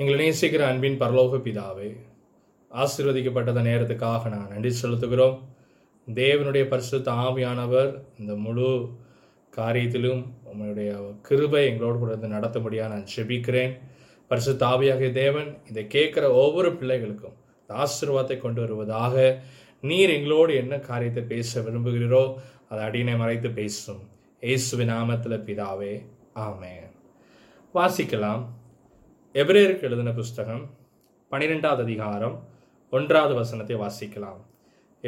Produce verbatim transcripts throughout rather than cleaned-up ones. எங்களை நேசிக்கிற அன்பின் பரலோக பிதாவே, ஆசீர்வதிக்கப்பட்டத நேரத்துக்காக நான் நன்றி செலுத்துகிறோம். தேவனுடைய பரிசுத்த ஆவியானவர் இந்த முழு காரியத்திலும் உங்களுடைய கிருபை எங்களோடு கூட நடத்தும்படியாக நான் ஜெபிக்கிறேன். பரிசுத்த ஆவியாகிய தேவன், இதை கேட்குற ஒவ்வொரு பிள்ளைகளுக்கும் ஆசீர்வாதத்தை கொண்டு வருவதாக. நீர் எங்களோடு என்ன காரியத்தை பேச விரும்புகிறீரோ அதை அடியினை மறைத்து பேசும். இயேசுவின் நாமத்தில் பிதாவே, ஆமென். வாசிக்கலாம். எபிரேயருக்கு எழுதின புஸ்தகம் பனிரெண்டாவது அதிகாரம் ஒன்றாவது வசனத்தை வாசிக்கலாம்.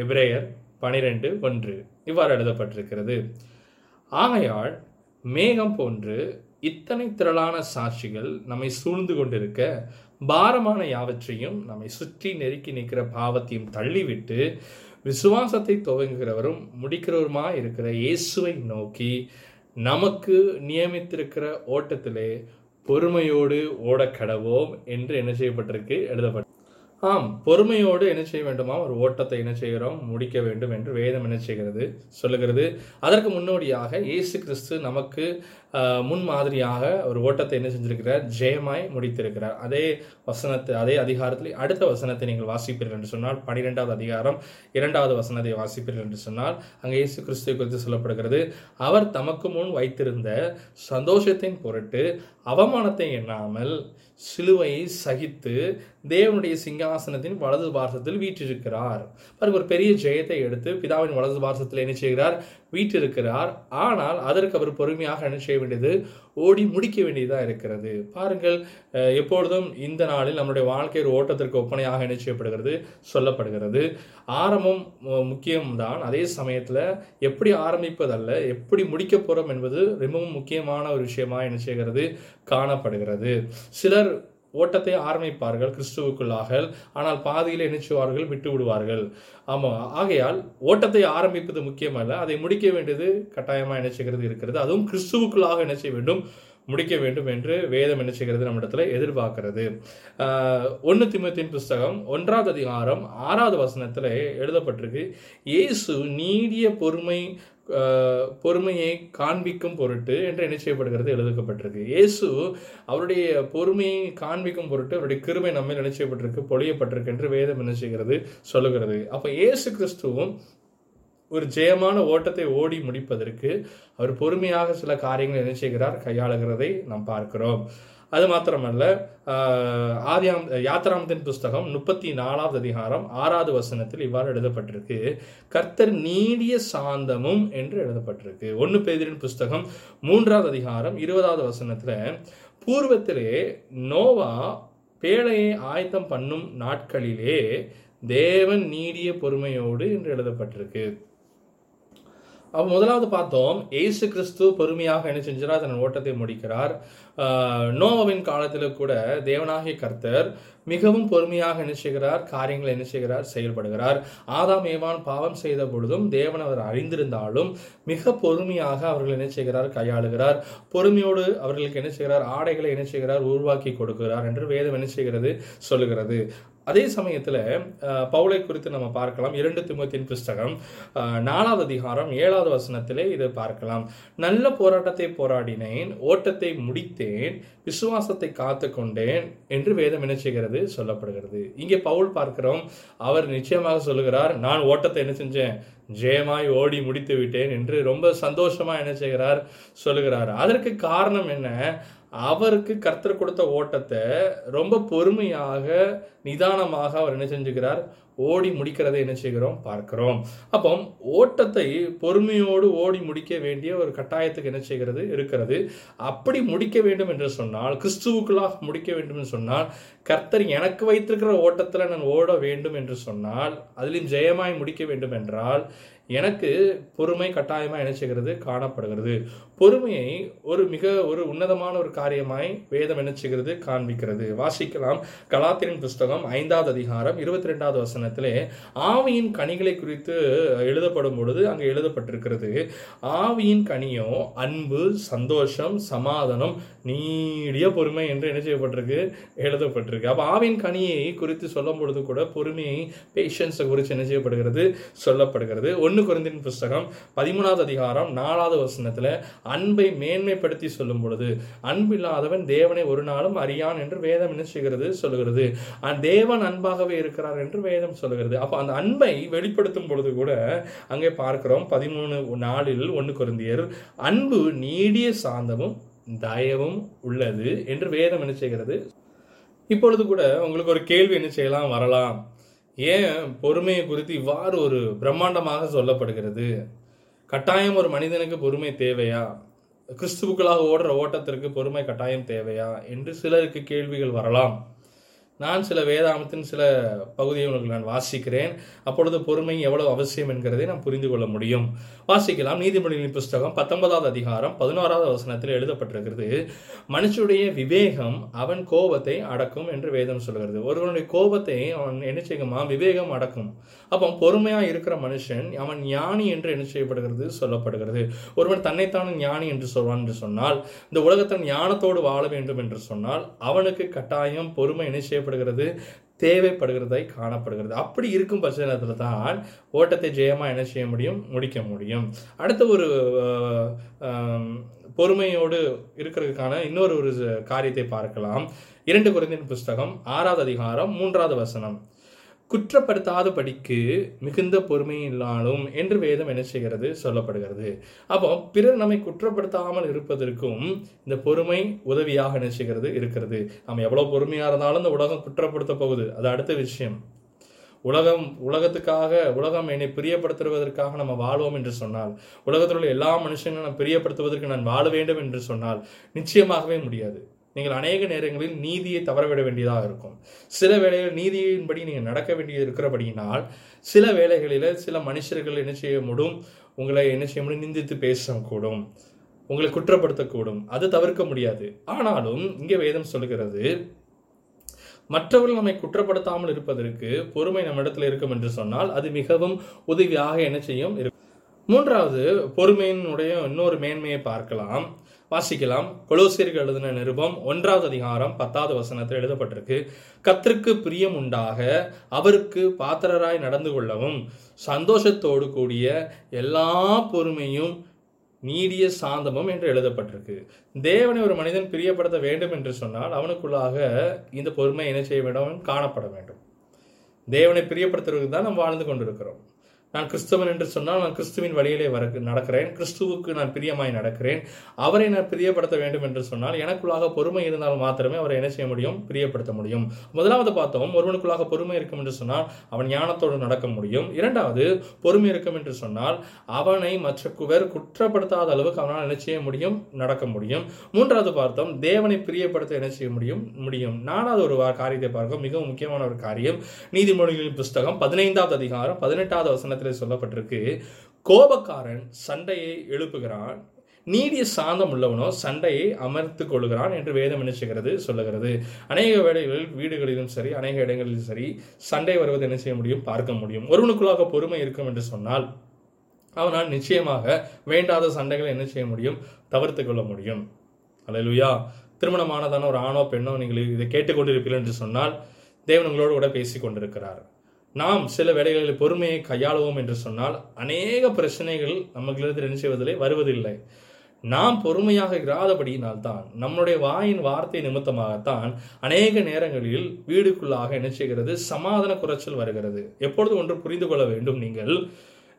எபிரேயர் பனிரெண்டு ஒன்று இவ்வாறு எழுதப்பட்டிருக்கிறது: ஆகையால் மேகம் போன்று இத்தனை திரளான சாட்சிகள் நம்மை சூழ்ந்து கொண்டிருக்க, பாரமான யாவற்றையும் நம்மை சுற்றி நெருக்கி நிற்கிற பாவத்தையும் தள்ளிவிட்டு, விசுவாசத்தை துவங்குகிறவரும் முடிக்கிறவருமா இருக்கிற இயேசுவை நோக்கி நமக்கு நியமித்திருக்கிற ஓட்டத்திலே பொறுமையோடு ஓட கடவோம் என்று என்ன செய்யப்பட்டிருக்கு? எழுதப்பட்டு ஆம், பொறுமையோடு என்ன செய்ய வேண்டுமா? ஒரு ஓட்டத்தை என்ன செய்கிறோம்? முடிக்க வேண்டும் என்று வேதம் என்ன செய்கிறது? சொல்லுகிறது. அதற்கு முன்னோடியாக இயேசு கிறிஸ்து நமக்கு முன் மாதிரியாக ஒரு ஓட்டத்தை என்ன செஞ்சிருக்கிறார்? ஜெயமாய் முடித்திருக்கிறார். அதே வசனத்தை, அதே அதிகாரத்தில் அடுத்த வசனத்தை நீங்கள் வாசிப்பீர்கள் என்று சொன்னால், பனிரெண்டாவது அதிகாரம் இரண்டாவது வசனத்தை வாசிப்பீர்கள் என்று சொன்னால், அங்கே இயேசு கிறிஸ்துவை குறித்து சொல்லப்படுகிறது: அவர் தமக்கு முன் வைத்திருந்த சந்தோஷத்தின் பொருட்டு அவமானத்தை எண்ணாமல் சிலுவையை சகித்து தேவனுடைய சிங்காசனத்தின் வலது பாரசத்தில் வீற்றிருக்கிறார். ஒரு பெரிய ஜெயத்தை எடுத்து பிதாவின் வலது பாரசத்தில் என்ன செய்கிறார்? வீற்றிருக்கிறார். ஆனால் அதற்கு அவர் பொறுமையாக என்ன செய்ய வேண்டியது? ஓடி முடிக்க வேண்டியதாக இருக்கிறது. பாருங்கள், எப்பொழுதும் இந்த நாளில் நம்முடைய வாழ்க்கை ஒரு ஓட்டத்திற்கு ஒப்பனையாக என்ன செய்யப்படுகிறது? சொல்லப்படுகிறது. ஆரம்பம் முக்கியம்தான், அதே சமயத்தில் எப்படி ஆரம்பிப்பதல்ல, எப்படி முடிக்க போகிறோம் என்பது ரொம்பவும் முக்கியமான ஒரு விஷயமாக என்ன செய்கிறது? காணப்படுகிறது. சிலர் ஓட்டத்தை ஆரம்பிப்பார்கள் கிறிஸ்துவுக்குள்ளாக, ஆனால் பாதியில் இணைச்சுவார்கள், விட்டு விடுவார்கள். ஆமாம், ஆகையால் ஓட்டத்தை ஆரம்பிப்பது முக்கியமல்ல, அதை முடிக்க வேண்டியது கட்டாயமாக இணைச்சுகிறது இருக்கிறது. அதுவும் கிறிஸ்துவுக்குள்ளாக இணைச்ச வேண்டும், முடிக்க வேண்டும் என்று வேதம் என்ன செய்கிறது? நம்மிடத்துல எதிர்பார்க்கிறது. ஒன்று தீமோத்தேயு புஸ்தகம் ஒன்றாவது அதிகாரம் ஆறாவது வசனத்தில் எழுதப்பட்டிருக்கு: இயேசு நீடிய பொறுமை பொறுமையை காண்பிக்கும் பொருட்டு என்று என்ன செய்யப்படுகிறது? எழுதப்பட்டிருக்கு. இயேசு அவருடைய பொறுமையை காண்பிக்கும் பொருட்டு அவருடைய கிருபை நம்ம என்ன செய்யப்பட்டிருக்கு? பொழியப்பட்டிருக்கு என்று வேதம் என்ன செய்கிறது? சொல்லுகிறது. அப்போ இயேசு கிறிஸ்துவும் ஒரு ஜெயமான ஓட்டத்தை ஓடி முடிப்பதற்கு அவர் பொறுமையாக சில காரியங்கள் என்ன செய்கிறார்? கையாளுகிறதை நாம் பார்க்கிறோம். அது மாத்திரமல்ல, ஆதியாம் யாத்திராமத்தின் புஸ்தகம் முப்பத்தி நாலாவது அதிகாரம் ஆறாவது வசனத்தில் இவ்வாறு எழுதப்பட்டிருக்கு: கர்த்தர் நீடிய சாந்தமும் என்று எழுதப்பட்டிருக்கு. ஒன்று பேதுருவின் புஸ்தகம் மூன்றாவது அதிகாரம் இருபதாவது வசனத்தில், பூர்வத்திலே நோவா பேழையை ஆயத்தம் பண்ணும் நாட்களிலே தேவன் நீடிய பொறுமையோடு என்று எழுதப்பட்டிருக்கு. அப்போ முதலாவது பார்த்தோம், ஏசு கிறிஸ்து பொறுமையாக என்ன செஞ்சார்? தன் ஓட்டத்தை முடிக்கிறார். நோவாவின் காலத்தில் கூட தேவனாகிய கர்த்தர் மிகவும் பொறுமையாக என்ன செய்கிறார்? காரியங்களை என்ன செய்கிறார்? செயல்படுகிறார். ஆதாம் ஏவான் பாவம் செய்த பொழுதும் தேவன் அவர் அறிந்திருந்தாலும் மிக பொறுமையாக அவர்கள் என்ன செய்கிறார்? கையாளுகிறார். பொறுமையோடு அவர்களுக்கு என்ன செய்கிறார்? ஆடைகளை என்ன செய்கிறார்? உருவாக்கி கொடுக்கிறார் என்று வேதம் என்ன செய்கிறது? சொல்லுகிறது. அதே சமயத்தில் பவுலை குறித்து நம்ம பார்க்கலாம். இரண்டு தீமோத்தேயுவின் புஸ்தகம் நாலாவது அதிகாரம் ஏழாவது வசனத்திலே இதை பார்க்கலாம்: நல்ல போராட்டத்தை போராடினேன், ஓட்டத்தை முடித்தேன், விசுவாசத்தை காத்து கொண்டேன் என்று வேதம் என்ன செய்கிறது? சொல்லப்படுகிறது. இங்கே பவுல் பார்க்கிறோம், அவர் நிச்சயமாக சொல்லுகிறார், நான் ஓட்டத்தை என்ன செஞ்சேன்? ஜெயமாய் ஓடி முடித்து விட்டேன் என்று ரொம்ப சந்தோஷமாக என்ன செய்கிறார்? சொல்லுகிறார். அதற்கு காரணம் என்ன? அவருக்கு கர்த்தர் கொடுத்த ஓட்டத்தை ரொம்ப பொறுமையாக நிதானமாக அவர் என்ன செஞ்சுக்கிறார்? ஓடி முடிக்கிறதை என்ன செய்கிறோம்? பார்க்கிறோம். அப்போ ஓட்டத்தை பொறுமையோடு ஓடி முடிக்க வேண்டிய ஒரு கட்டாயத்துக்கு என்ன செய்கிறது? இருக்கிறது. அப்படி முடிக்க வேண்டும் என்று சொன்னால், கிறிஸ்துவுக்குள்ளாக முடிக்க வேண்டும் என்று சொன்னால், கர்த்தர் எனக்கு வைத்திருக்கிற ஓட்டத்தில் நான் ஓட வேண்டும் என்று சொன்னால், அதிலும் ஜெயமாய் முடிக்க வேண்டும் என்றால், எனக்கு பொறுமை கட்டாயமாக என்ன செய்கிறது? காணப்படுகிறது. பொறுமையை ஒரு மிக ஒரு உன்னதமான ஒரு காரியமாய் வேதம் என்ன செய்கிறது? காண்பிக்கிறது. வாசிக்கலாம். கலாத்தியரின் புஸ்தகம் ஐந்தாவது அதிகாரம் இருபத்தி ரெண்டாவது வசனம் ஆவியின் கனிகளை குறித்து எழுதப்படும் பொழுது அங்கு எழுதப்பட்டிருக்கிறது: ஆவியின் கனியோ அன்பு, சந்தோஷம், சமாதானம், நீடிய பொறுமை என்று என்ன செய்யப்பட்டிருக்கு? எழுதப்பட்டிருக்கு. அப்ப ஆவியின் கனியை குறித்து சொல்லும் பொழுது கூட பொறுமையை, பேஷன்ஸை குறித்து என்ன செய்யப்படுகிறது? சொல்லப்படுகிறது. ஒன்று கொரிந்தியன் புஸ்தகம் பதிமூணாவது அதிகாரம் நாலாவது வசனத்தில் அன்பை மேன்மைப்படுத்தி சொல்லும் பொழுது, அன்பில்லாதவன் தேவனை ஒரு நாளும் அறியான் என்று வேதம் என்ன செய்கிறது சொல்லுகிறது. தேவன் அன்பாகவே இருக்கிறார் என்று வேதம் சொல்லுகிறது. அப்போ அந்த அன்பை வெளிப்படுத்தும் பொழுது கூட அங்கே பார்க்கிறோம் பதிமூணு நாளில் ஒன்று கொரிந்தியர், அன்பு நீடிய சாந்தமும் தயவும் உள்ளது என்று வேதம் என்ன செய்கிறது. இப்பொழுது கூட உங்களுக்கு ஒரு கேள்வி என்ன செய்யலாம் வரலாம், ஏன் பொறுமையை குறித்து இவ்வாறு ஒரு பிரம்மாண்டமாக சொல்லப்படுகிறது? கட்டாயம் ஒரு மனிதனுக்கு பொறுமை தேவையா? கிறிஸ்துவுக்களாக ஓடுற ஓட்டத்திற்கு பொறுமை கட்டாயம் தேவையா என்று சிலருக்கு கேள்விகள் வரலாம். நான் சில வேதாகமத்தின் சில பகுதியை உங்களுக்கு நான் வாசிக்கிறேன், அப்பொழுது பொறுமை எவ்வளவு அவசியம் என்கிறதை நாம் புரிந்து கொள்ள முடியும். வாசிக்கலாம். நீதிமொழிகளின் புஸ்தகம் பத்தொன்பதாவது அதிகாரம் பதினோராவது வசனத்தில் எழுதப்பட்டிருக்கிறது, மனுஷனுடைய விவேகம் அவன் கோபத்தை அடக்கும் என்று வேதம் சொல்கிறது. ஒருவனுடைய கோபத்தை அவன் என்ன செய்யுமா விவேகம் அடக்கும். அப்போ பொறுமையா இருக்கிற மனுஷன் அவன் ஞானி என்று என்ன செய்யப்படுகிறது சொல்லப்படுகிறது. ஒருவன் தன்னைத்தான் ஞானி என்று சொல்வான் என்று சொன்னால், இந்த உலகத்தில் ஞானத்தோடு வாழ வேண்டும் என்று சொன்னால், அவனுக்கு கட்டாயம் பொறுமை என்ன செய்ய தேவைப்படுகிறதாய் காணப்படுகிறது. அப்படி இருக்கும் பட்சத்தில் தான் ஓட்டத்தை ஜெயமா என்ன செய்ய முடியும் முடிக்க முடியும். அடுத்த ஒரு பொறுமையோடு இருக்கிறதுக்கான இன்னொரு ஒரு காரியத்தை பார்க்கலாம். இரண்டு கொரிந்தியர் புஸ்தகம் ஆறாவது அதிகாரம் மூன்றாவது வசனம், குற்றப்படுத்தாத படிக்கு மிகுந்த பொறுமையினாலும் என்று வேதம் என்ன செய்கிறது சொல்லப்படுகிறது. அப்போ பிறர் நம்மை குற்றப்படுத்தாமல் இருப்பதற்கும் இந்த பொறுமை உதவியாக என்ன செய்கிறது இருக்கிறது. நம்ம எவ்வளோ பொறுமையாக இருந்தாலும் இந்த உலகம் குற்றப்படுத்த போகுது, அது அடுத்த விஷயம். உலகம் உலகத்துக்காக உலகம் என்னை பிரியப்படுத்துவதற்காக நம்ம வாழ்வோம் என்று சொன்னால், உலகத்தில் உள்ள எல்லா மனுஷங்களும் நான் பிரியப்படுத்துவதற்கு நான் வாழ வேண்டும் என்று சொன்னால் நிச்சயமாகவே முடியாது. நீங்கள் அநேக நேரங்களில் நீதியை தவறவிட வேண்டியதாக இருக்கும். சில வேளைகளில் நீதியின்படி நீங்கள் நடக்க வேண்டியது இருக்கிறபடியினால் சில வேளைகளில் சில மனுஷர்கள் என்ன செய்ய முடியும், உங்களை என்ன செய்ய முடியும் நிந்தித்து பேசக்கூடும், உங்களை குற்றப்படுத்தக்கூடும், அது தவிர்க்க முடியாது. ஆனாலும் இங்கே வேதம் சொல்கிறது, மற்றவர்கள் நம்மை குற்றப்படுத்தாமல் இருப்பதற்கு பொறுமை நம்மிடத்தில் இருக்கும் என்று சொன்னால் அது மிகவும் உதவியாக என்ன செய்யும். மூன்றாவது பொறுமையினுடைய இன்னொரு மேன்மையை பார்க்கலாம். வாசிக்கலாம். கொலோசியருக்கு எழுதின நிருபம் ஒன்றாவது அதிகாரம் பத்தாவது வசனத்தில் எழுதப்பட்டிருக்கு, கர்த்தருக்கு பிரியம் உண்டாக அவருக்கு பாத்திரராய் நடந்து கொள்ளவும் சந்தோஷத்தோடு கூடிய எல்லா பொறுமையும் நீடிய சாந்தமும் என்று எழுதப்பட்டிருக்கு. தேவனை ஒரு மனிதன் பிரியப்படுத்த வேண்டும் என்று சொன்னால் அவனுக்குள்ளாக இந்த பொறுமை என்ன செய்ய வேண்டும் காணப்பட வேண்டும். தேவனை பிரியப்படுத்துவதற்கு தான் நாம் வாழ்ந்து கொண்டிருக்கிறோம். நான் கிறிஸ்தவன் என்று சொன்னால் நான் கிறிஸ்துவின் வழியிலே வர நடக்கிறேன், கிறிஸ்துவுக்கு நான் பிரியமாய் நடக்கிறேன், அவரை நான் பிரியப்படுத்த வேண்டும் என்று சொன்னால் எனக்குள்ளாக பொறுமை இருந்தால் மாத்திரமே அவரை என்ன செய்ய முடியும் பிரியப்படுத்த முடியும். முதலாவது பார்த்தோம், ஒருவனுக்குள்ளாக பொறுமை இருக்கும் என்று சொன்னால் அவன் ஞானத்தோடு நடக்க முடியும். இரண்டாவது, பொறுமை இருக்கும் என்று சொன்னால் அவனை மற்ற குவர் குற்றப்படுத்தாத அளவுக்கு அவனால் என்ன செய்ய முடியும் நடக்க முடியும். மூன்றாவது பார்த்தோம், தேவனை பிரியப்படுத்த என்ன செய்ய முடியும் முடியும். நாலாவது ஒரு காரியத்தை பார்க்கும் மிகவும் முக்கியமான ஒரு காரியம், நீதிமொழிகளின் புஸ்தகம் பதினைந்தாவது அதிகாரம் பதினெட்டாவது வசனம் சொல்லப்பட்டிருக்கு, கோபக்காரன் சண்டையை எழுப்புகிறான், நீடிய சாந்தம் உள்ளவனோ சண்டையை அமர்த்துக் கொள்கிறான் என்று வேதம் என்ன செய்கிறது சொல்லுகிறது. அநேக வேளைகளில் வீடுகளிலும் சரி அநேக இடங்களிலும் சரி சண்டை வருவது என்ன செய்ய முடியும் பார்க்க முடியும். ஒருவனுக்குள்ளாக பொறுமை இருக்கும் என்று சொன்னால் அவனால் நிச்சயமாக வேண்டாத சண்டைகளை என்ன செய்ய முடியும் தவிர்த்து கொள்ள முடியும். அல்லேலூயா. திருமணமானதான ஒரு ஆணோ பெண்ணோ நீங்கள் இதை கேட்டுக்கொண்டிருப்பீர்கள் என்று சொன்னால் தேவன் உங்களோடு கூட பேசி கொண்டிருக்கிறார். நாம் சில வேளைகளில் பொறுமையை கையாளுவோம் என்று சொன்னால் அநேக பிரச்சனைகள் நமக்கு என்ன செய்வதில்லை வருவதில்லை. நாம் பொறுமையாக இராதபடியினால்தான் நம்முடைய வாயின் வார்த்தை நிமித்தமாகத்தான் அநேக நேரங்களில் வீடுக்குள்ளாக என்ன செய்கிறது சமாதான குறைச்சல் வருகிறது. எப்பொழுது ஒன்று புரிந்து கொள்ள வேண்டும், நீங்கள்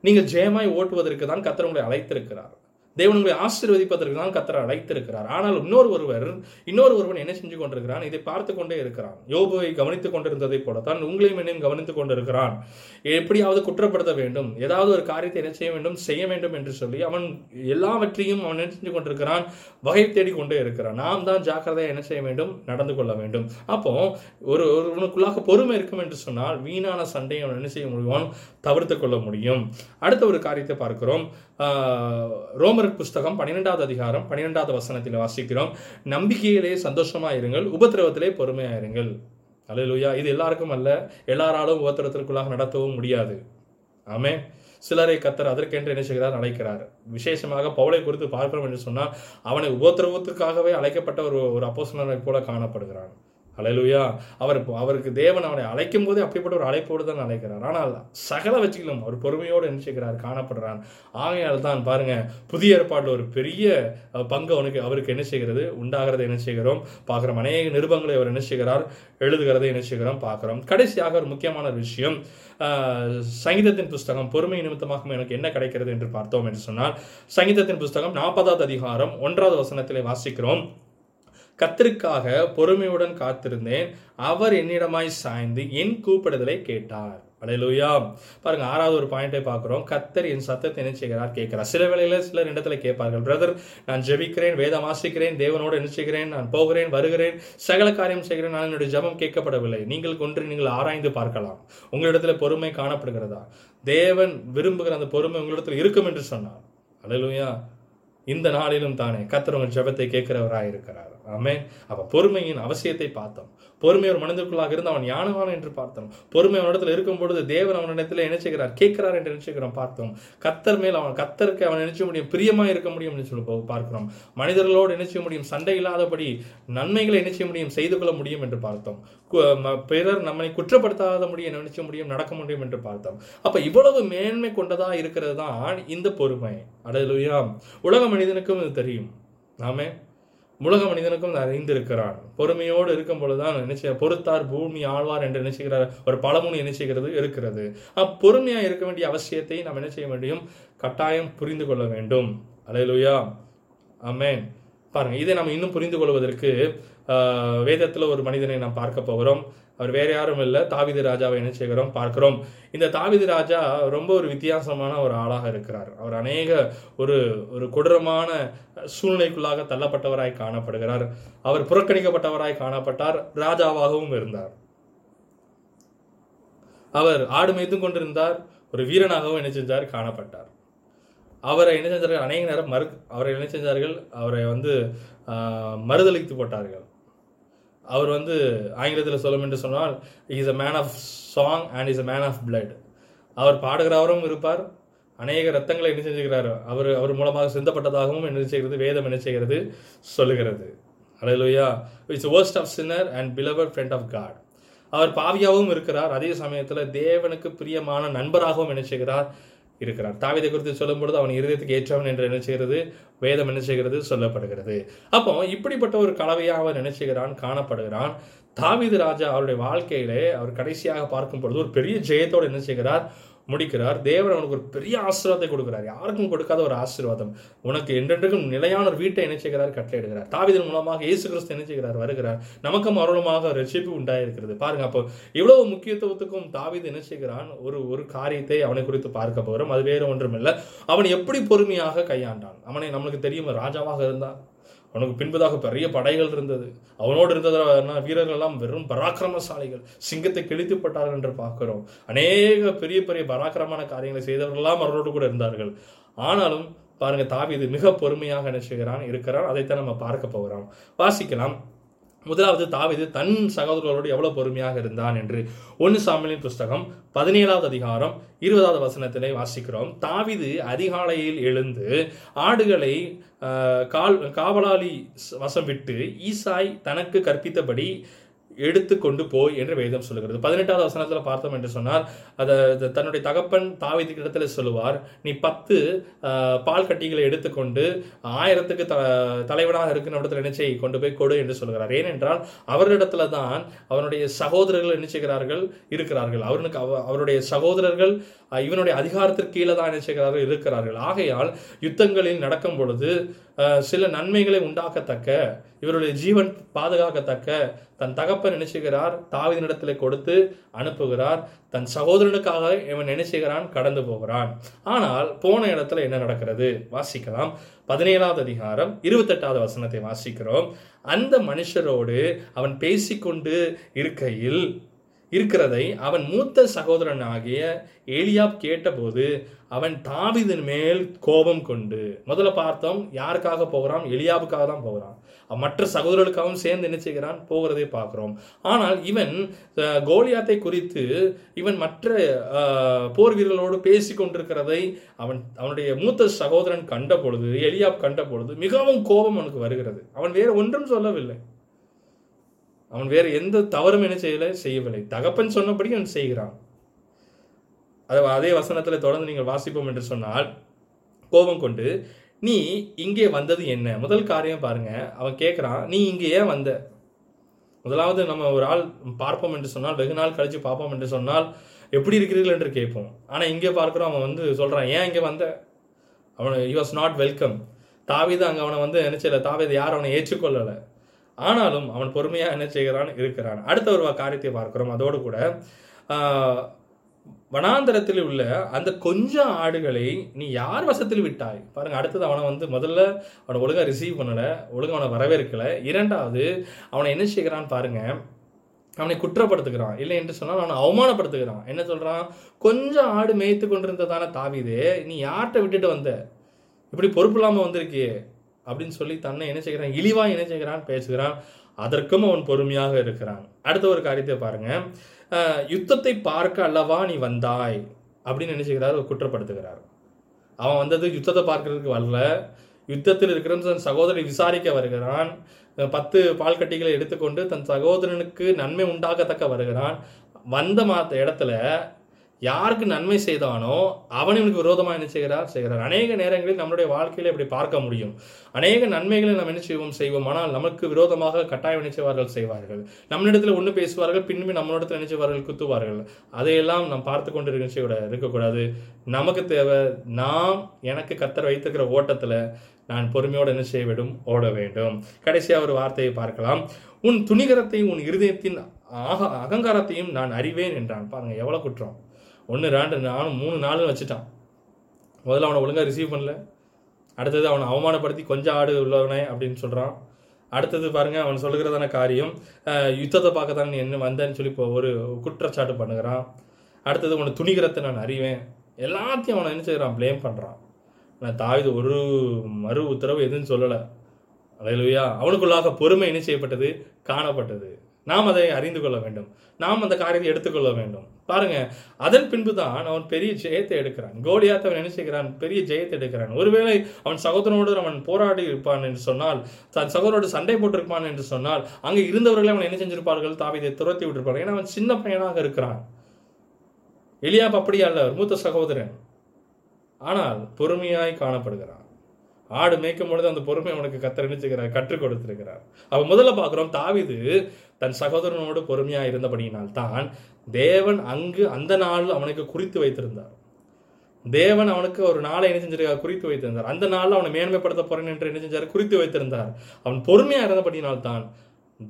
நீங்கள் ஜெயமாய் ஓட்டுவதற்கு தான் கர்த்தர் உங்களை அழைத்திருக்கிறார், தேவனுடைய ஆசீர்வதிப்பதற்கு தான் கர்த்தர் அழைத்திருக்கிறார். ஆனால் இன்னொரு ஒருவர் இன்னொரு ஒருவன் என்ன செஞ்சு கொண்டிருக்கிறான், இதை பார்த்து கொண்டே இருக்கிறான். யோபுவை கவனித்துக் கொண்டிருந்ததை போலத்தான் உங்களையும் என்னையும் கவனித்துக் கொண்டிருக்கிறான். எப்படியாவது குற்றப்படுத்த வேண்டும், ஏதாவது ஒரு காரியத்தை என்ன செய்ய வேண்டும் செய்ய வேண்டும் என்று சொல்லி அவன் எல்லாவற்றையும் அவன் என்ன செஞ்சு கொண்டிருக்கிறான் வகை தேடி கொண்டே இருக்கிறான். நாம் தான் ஜாக்கிரதையாக என்ன செய்ய வேண்டும் நடந்து கொள்ள வேண்டும். அப்போ ஒரு ஒருவனுக்குள்ளாக பொறுமை இருக்கும் என்று சொன்னால் வீணான சண்டையை அவன் என்ன செய்ய முடியும் தவிர்த்து கொள்ள முடியும். அடுத்த ஒரு காரியத்தை பார்க்கிறோம், ரோமர் புஸ்தகம் பன்னிரெண்டாவது அதிகாரம் பன்னிரெண்டாவது வசனத்தில் வாசிக்கிறோம், நம்பிக்கையிலே சந்தோஷமாயிருங்கள், உபத்திரவத்திலே பொறுமையாயிருங்கள். அல்லேலூயா. இது எல்லாருக்கும் அல்ல, எல்லாராலும் உபத்திரவத்திற்குள்ளாக நடத்தவும் முடியாது. ஆமே. சிலரை கர்த்தர் அதற்கென்று என்ன செய்கிறார் அழைக்கிறார். விசேஷமாக பவுலை குறித்து பார்க்கிறோம் என்று சொன்னால் அவனை உபத்திரவத்துக்காகவே அழைக்கப்பட்ட ஒரு ஒரு அப்போஸ்தலனைப் போல காணப்படுகிறான். ஹல்லேலூயா. அவர் அவருக்கு தேவன் அவனை அழைக்கும் போதே அப்படிப்பட்ட ஒரு அழைப்போடு தான் அழைக்கிறார். ஆனால் சகல வச்சுக்கலாம் அவர் பொறுமையோடு நினைச்சுக்கிறார் காணப்படுறான். ஆகையால் தான் பாருங்கள் புதிய ஏற்பாட்டில் ஒரு பெரிய பங்கு அவனுக்கு அவருக்கு என்ன செய்கிறது உண்டாகிறதை என்ன செய்கிறோம் பார்க்குறோம். அநேக நிருபங்களை அவர் என்ன செய்கிறார் எழுதுகிறதை என்ன செய்கிறோம் பார்க்குறோம். கடைசியாக ஒரு முக்கியமான விஷயம் சங்கீதத்தின் புஸ்தகம் பொறுமை நிமித்தமாக எனக்கு என்ன கிடைக்கிறது என்று பார்த்தோம் என்று சொன்னால் சங்கீதத்தின் புஸ்தகம் நாற்பதாவது அதிகாரம் ஒன்றாவது வசனத்திலே வாசிக்கிறோம். கர்த்தருக்காக பொறுமையுடன் காத்திருந்தேன், அவர் என்னிடமாய் சாய்ந்து என் கூப்பிடுதலை கேட்டார். அல்லேலூயா. பாருங்க ஆறாவது ஒரு பாயிண்டை பார்க்குறோம். கர்த்தர் என் சத்தத்தை என்ன செய்கிறார் கேட்கிறார். சில வேளையில சிலர் இடத்துல கேட்பார்கள், பிரதர் நான் ஜெபிக்கிறேன், வேதம் வாசிக்கிறேன், தேவனோடு நினைச்சுக்கிறேன், நான் போகிறேன் வருகிறேன், சகல காரியம் செய்கிறேன், நான் என்னுடைய ஜெபம் கேட்கப்படவில்லை. நீங்கள் ஒன்று நீங்கள் ஆராய்ந்து பார்க்கலாம், உங்களிடத்துல பொறுமை காணப்படுகிறதா? தேவன் விரும்புகிற அந்த பொறுமை உங்களிடத்தில் இருக்கும் என்று சொன்னார். அல்லேலூயா. இந்த நாளிலும் தானே கர்த்தர் உங்கள் ஜெபத்தை கேட்கிறவராக இருக்கிறார். ஆமென். அப்போ பொறுமையின் அவசியத்தை பார்த்தோம். பொறுமை ஒரு மனிதனுக்குள்ளாக இருந்து அவன் ஞானவான் என்று பார்த்தோம். பொறுமை அவனிடத்தில் இருக்கும் பொழுது தேவன் அவனிடத்தில் நினைச்சுக்கிறார் கேட்கிறார் என்று நினைச்சுக்கிறோம் பார்த்தோம். கர்த்தர் மேல் அவன் கர்த்தருக்கு அவன் நினைச்ச முடியும் பிரியமாக இருக்க முடியும் என்று சொல்லி பார்க்கிறோம். மனிதர்களோடு நினைச்ச முடியும், சண்டை இல்லாதபடி நன்மைகளை நினைச்ச முடியும், செய்து கொள்ள முடியும் என்று பார்த்தோம். பிறர் நம்மை குற்றப்படுத்தாத முடியும் நினைச்ச முடியும், நடக்க முடியும் என்று பார்த்தோம். அப்போ இவ்வளவு மேன்மை கொண்டதா இருக்கிறது தான் இந்த பொறுமை. அல்லேலூயா. உலக மனிதனுக்கும் இது தெரியும். ஆமே உலக மனிதனுக்கும் அறிந்திருக்கிறான். பொறுமையோடு இருக்கும் பொழுதுதான் நினைச்ச பொறுத்தார் பூமி ஆழ்வார் என்று நினைச்சுக்கிறார் ஒரு பழமொழி நினைச்சுக்கிறது இருக்கிறது. அப்பொறுமையா இருக்க வேண்டிய அவசியத்தை நாம் என்ன செய்ய முடியும் கட்டாயம் புரிந்து கொள்ள வேண்டும். அல்லேலூயா. ஆமென். பாருங்க இதை நாம் இன்னும் புரிந்து கொள்வதற்கு வேதத்தில் ஒரு மனிதனை நாம் பார்க்க போகிறோம். அவர் வேற யாரும் இல்லை, தாவீது ராஜாவை என்ன செய்கிறோம் பார்க்கிறோம். இந்த தாவீது ராஜா ரொம்ப ஒரு வித்தியாசமான ஒரு ஆளாக இருக்கிறார். அவர் அநேக ஒரு ஒரு கொடூரமான சூழ்நிலைக்குள்ளாக தள்ளப்பட்டவராய் காணப்படுகிறார். அவர் புறக்கணிக்கப்பட்டவராய் காணப்பட்டார். ராஜாவாகவும் இருந்தார். அவர் ஆடு மேய்த்து கொண்டிருந்தார். ஒரு வீரனாகவும் என்ன செஞ்சார் காணப்பட்டார். அவரை என்ன செஞ்சார்கள் அநேக நேரம் மறு அவரை என்ன செஞ்சார்கள் அவரை வந்து மறுதளித்து போட்டார்கள். அவர் வந்து ஆங்கிலத்தில் சொல்லும் என்று சொன்னால் is a man of song and is a man of blood. அவர் பாடுகிறவரும் இருப்பார். அநேக ரத்தங்களை என்ன செஞ்சுக்கிறார் அவர் அவர் மூலமாக சிந்தப்பட்டதாகவும் என்ன செய்கிறது வேதம் என்ன செய்கிறது சொல்லுகிறது. அல்லேலூயா. It's worst of sinner and beloved friend of God. அவர் பாவியாகவும் இருக்கிறார், அதே சமயத்தில் தேவனுக்கு பிரியமான நண்பராகவும் என்ன செய்கிறார் இருக்கிறார். தாவீதை குறித்து சொல்லும் பொழுது அவன் இருதயத்துக்கு ஏற்றவன் என்று நினைச்சுகிறது வேதம் நினைச்சுகிறது சொல்லப்படுகிறது. அப்போ இப்படிப்பட்ட ஒரு கலவையாக அவர் நினைச்சுகிறான் காணப்படுகிறான். தாவீது ராஜா அவருடைய வாழ்க்கையிலே அவர் கடைசியாக பார்க்கும் பொழுது ஒரு பெரிய ஜெயத்தோடு நினைச்சுகிறார் முடிக்கிறார். தேவன் அவனுக்கு ஒரு பெரிய ஆசீர்வாதத்தை கொடுக்கிறார், யாருக்கும் கொடுக்காத ஒரு ஆசீர்வாதம். உனக்கு என்றென்றைக்கும் நிலையான ஒரு வீட்டை நினைச்சுக்கிறார் கட்டளையிடுகிறார். தாவீதின் மூலமாக இயேசு கிறிஸ்து நினைச்சுக்கிறார் வருகிறார். நமக்கும் அருளமாக ரட்சிப்பு உண்டாயிருக்கிறது. பாருங்க அப்போ இவ்வளவு முக்கியத்துவத்துக்கும் தாவீது நினைச்சுக்கிறான். ஒரு ஒரு காரியத்தை அவனை குறித்து பார்க்க போகிறோம். அது வேறு ஒன்றும் இல்லை, அவன் எப்படி பொறுமையாக கையாண்டான். அவனை நம்மளுக்கு தெரியும் ராஜாவாக இருந்தான். அவனுக்கு பின்பதாக பெரிய படைகள் இருந்தது. அவனோடு இருந்ததுனா வீரர்கள் எல்லாம் வெறும் பராக்கிரமசாலிகள், சிங்கத்தை கிழித்து போட்டார்கள் என்று பார்க்கிறோம். அநேக பெரிய பெரிய பராக்கிரமான காரியங்களை செய்தவர்கள் எல்லாம் அவர்களோடு கூட இருந்தார்கள். ஆனாலும் பாருங்க தாவீது மிக பொறுமையாக நினைச்சுகிறான் இருக்கிறான். அதைத்தான் நம்ம பார்க்க போகிறோம். வாசிக்கலாம். முதலாவது தாவீது தன் சகோதரர்களோடு எவ்வளவு பொறுமையாக இருந்தான் என்று ஒன்று சாமுவேலின் புஸ்தகம் பதினேழாவது அதிகாரம் இருபதாவது வசனத்திலே வாசிக்கிறோம். தாவீது அதிகாலையில் எழுந்து ஆடுகளை கால் காவலாளி வசம் விட்டு ஈசாய் தனக்கு கற்பித்தபடி எடுத்து கொண்டு போய் என்று வேதம் சொல்லுகிறது. பதினெட்டாவது வசனத்தில் பார்த்தோம் என்று சொன்னார் அதை தன்னுடைய தகப்பன் தாவீது இடத்துல சொல்லுவார், நீ பத்து பால் கட்டிகளை எடுத்துக்கொண்டு ஆயிரத்துக்கு த தலைவனாக இருக்கிற இடத்துல நினைச்சை கொண்டு போய் கொடு என்று சொல்கிறார். ஏனென்றால் அவரிடத்துல தான் அவனுடைய சகோதரர்கள் நினைச்சுகிறார்கள் இருக்கிறார்கள். அவனுக்கு அவருடைய சகோதரர்கள் இவனுடைய அதிகாரத்திற்கு கீழே தான் நினைச்சுகிறார்கள் இருக்கிறார்கள். ஆகையால் யுத்தங்களில் நடக்கும் பொழுது சில நன்மைகளை உண்டாக்கத்தக்க இவருடைய ஜீவன் பாதுகாக்கத்தக்க தன் தகப்பன் நினைச்சுகிறார் தாவீதினிடத்திலே கொடுத்து அனுப்புகிறார். தன் சகோதரனுக்காக இவன் நினைச்சுகிறான் கடந்து போகிறான். ஆனால் போன இடத்துல என்ன நடக்கிறது வாசிக்கலாம். பதினேழாவது அதிகாரம் இருபத்தெட்டாவது வசனத்தை வாசிக்கிறோம். அந்த மனுஷரோடு அவன் பேசிக்கொண்டு இருக்கையில் இருக்கிறதை அவன் மூத்த சகோதரன் ஆகிய ஏலியாப் கேட்டபோது அவன் தாவீதின் மேல் கோபம் கொண்டு. முதல்ல பார்த்தோம் யாருக்காக போகிறான், எலியாவுக்காக தான் போகிறான். மற்ற சகோதரர்களுக்காகவும் சேர்ந்து நினைச்சுக்கிறான் போகிறதை பார்க்கிறோம். ஆனால் இவன் கோலியாத்தை குறித்து இவன் மற்ற போர் வீரர்களோடு பேசி கொண்டிருக்கிறதை அவன் அவனுடைய மூத்த சகோதரன் கண்ட பொழுது எலியாப் கண்ட பொழுது மிகவும் கோபம் அவனுக்கு வருகிறது. அவன் வேறு ஒன்றும் சொல்லவில்லை, அவன் வேறு எந்த தவறும் என்ன செய்யலை செய்யவில்லை. தகப்பன் சொன்னபடி அவன் செய்கிறான். அது அதே வசனத்தில் தொடர்ந்து நீங்கள் வாசிப்போம் என்று சொன்னால், கோபம் கொண்டு நீ இங்கே வந்தது என்ன? முதல் காரியம் பாருங்க, அவன் கேட்குறான் நீ இங்கே ஏன் வந்த? முதலாவது நம்ம ஒரு ஆள் பார்ப்போம் என்று சொன்னால், வெகு நாள் கழித்து பார்ப்போம் என்று சொன்னால் எப்படி இருக்கிறீர்கள் என்று கேட்போம். ஆனால் இங்கே பார்க்குறோம் அவன் வந்து சொல்கிறான் ஏன் இங்கே வந்த? அவன் he was not welcome. தாவீது அங்கே அவனை வந்து நினைச்சல, தாவீது யார் அவனை ஏற்றுக்கொள்ளலை. ஆனாலும் அவன் பொறுமையாக என்ன செய்கிறான் இருக்கிறான். அடுத்த ஒரு காரியத்தை பார்க்கிறோம். அதோடு கூட வனாந்தரத்தில் உள்ள அந்த கொஞ்சம் ஆடுகளை நீ யார் வசத்தில் விட்டாய்? பாருங்க, அடுத்தது அவனை வந்து முதல்ல அவனை ஒழுங்காக ரிசீவ் பண்ணலை, ஒழுங்காக அவனை வரவேற்கலை. இரண்டாவது அவனை என்ன செய்கிறான்னு பாருங்க, அவனை குற்றப்படுத்துகிறான், இல்லை என்று சொன்னால் அவனை அவமானப்படுத்துகிறான். என்ன சொல்கிறான்? கொஞ்சம் ஆடு மேய்த்து கொண்டிருந்ததான தாவீதே, நீ யார்கிட்ட விட்டுட்டு வந்த? இப்படி பொறுப்பு இல்லாமல் வந்திருக்கியே அப்படின்னு சொல்லி தன்னை என்ன செய்கிறான், இழிவாக என்ன செய்கிறான் பேசுகிறான். அதற்கும் அவன் பொறுமையாக இருக்கிறான். அடுத்த ஒரு காரியத்தை பாருங்க, யுத்தத்தை பார்க்க அல்லவா நீ வந்தாய் அப்படின்னு நினைச்சுக்கிறார், ஒரு குற்றப்படுத்துகிறார். அவன் வந்தது யுத்தத்தை பார்க்கறதுக்கு வரல, யுத்தத்தில் இருக்கிற தன் சகோதரனை விசாரிக்க வருகிறான். பத்து பால் கட்டிகளை எடுத்துக்கொண்டு தன் சகோதரனுக்கு நன்மை உண்டாகத்தக்க வருகிறான். வந்த மாத்த இடத்துல யாருக்கு நன்மை செய்தானோ அவனுக்கு விரோதமாக என்ன செய்கிறார் செய்கிறார். அநேக நேரங்களில் நம்மளுடைய வாழ்க்கையில் இப்படி பார்க்க முடியும். அநேக நன்மைகளை நாம் என்ன செய்வோம் செய்வோம், ஆனால் நமக்கு விரோதமாக கட்டாயம் நினைச்சவார்கள் செய்வார்கள். நம்மளிடத்தில் ஒன்று பேசுவார்கள், பின்பு நம்மளிடத்தில் நினைச்சவார்கள் குத்துவார்கள். அதையெல்லாம் நாம் பார்த்து கொண்டு இருக்க இருக்கக்கூடாது. நமக்கு தேவை நாம் எனக்கு கர்த்தர் வைத்திருக்கிற ஓட்டத்தில் நான் பொறுமையோடு என்ன செய்ய வேண்டும், ஓட வேண்டும். கடைசியாக ஒரு வார்த்தையை பார்க்கலாம். உன் துணிகரத்தையும் உன் இருதயத்தின் ஆக அகங்காரத்தையும் நான் அறிவேன் என்றான். பாருங்கள், எவ்வளோ குற்றம். ஒன்று ரெண்டு நானும் மூணு நாளும் வச்சுட்டான். முதல்ல அவனை ஒழுங்காக ரிசீவ் பண்ணல, அடுத்தது அவனை அவமானப்படுத்தி கொஞ்சம் ஆடு உள்ளவனே அப்படின்னு சொல்கிறான். அடுத்தது பாருங்கள், அவன் சொல்கிறதான காரியம் யுத்தத்தை பார்க்க தான் நீ என்ன வந்தேன்னு சொல்லி இப்போ ஒரு குற்றச்சாட்டு பண்ணுகிறான். அடுத்தது அவனை துணிகரத்தை நான் அறிவேன். எல்லாத்தையும் அவனை என்ன செய்கிறான், ப்ளேம் பண்ணுறான். நான் தாவீது ஒரு மறு உத்தரவு எதுன்னு சொல்லலை. அல்லேலூயா. அவனுக்குள்ளாக பொறுமை என்ன செய்யப்பட்டது, காணப்பட்டது. நாம் அதை அறிந்து கொள்ள வேண்டும், நாம் அந்த காரியத்தை எடுத்துக்கொள்ள வேண்டும். பாருங்க, அதன் பின்பு தான் அவன் பெரிய ஜெயத்தை எடுக்கிறான். கோலியாத்தை அவன் என்ன செய்கிறான், பெரிய ஜெயத்தை எடுக்கிறான். ஒருவேளை அவன் சகோதரனோடு அவன் போராடி இருப்பான் என்று சொன்னால், தன் சகோதரோடு சண்டை போட்டிருப்பான் என்று சொன்னால், அங்கே இருந்தவர்களை அவன் என்ன செஞ்சிருப்பார்கள், தாவீதை துரத்தி விட்டிருப்பார்கள். ஏன்னா அவன் சின்ன பையனாக இருக்கிறான். எலியாப் அப்படியே அல்ல, மூத்த சகோதரன், ஆனால் பொறுமையாய் காணப்படுகிறான். ஆடு மேய்க்கும் பொழுது அந்த பொறுமை அவனுக்கு கர்த்தர் நினைச்சுக்கிறார், கற்றுக் கொடுத்திருக்கிறார். அவன் முதல்ல பார்க்குறோம், தாவீது தன் சகோதரனோடு பொறுமையாக இருந்தபடியினால் தான் தேவன் அங்கு அந்த நாள் அவனுக்கு குறித்து வைத்திருந்தார். தேவன் அவனுக்கு ஒரு நாளை என்ன செஞ்சிருக்கார், குறித்து வைத்திருந்தார். அந்த நாளில் அவனை மேன்மைப்படுத்த போறேன் என்று என்ன செஞ்சார், குறித்து வைத்திருந்தார். அவன் பொறுமையாக இருந்தபடியினால் தான்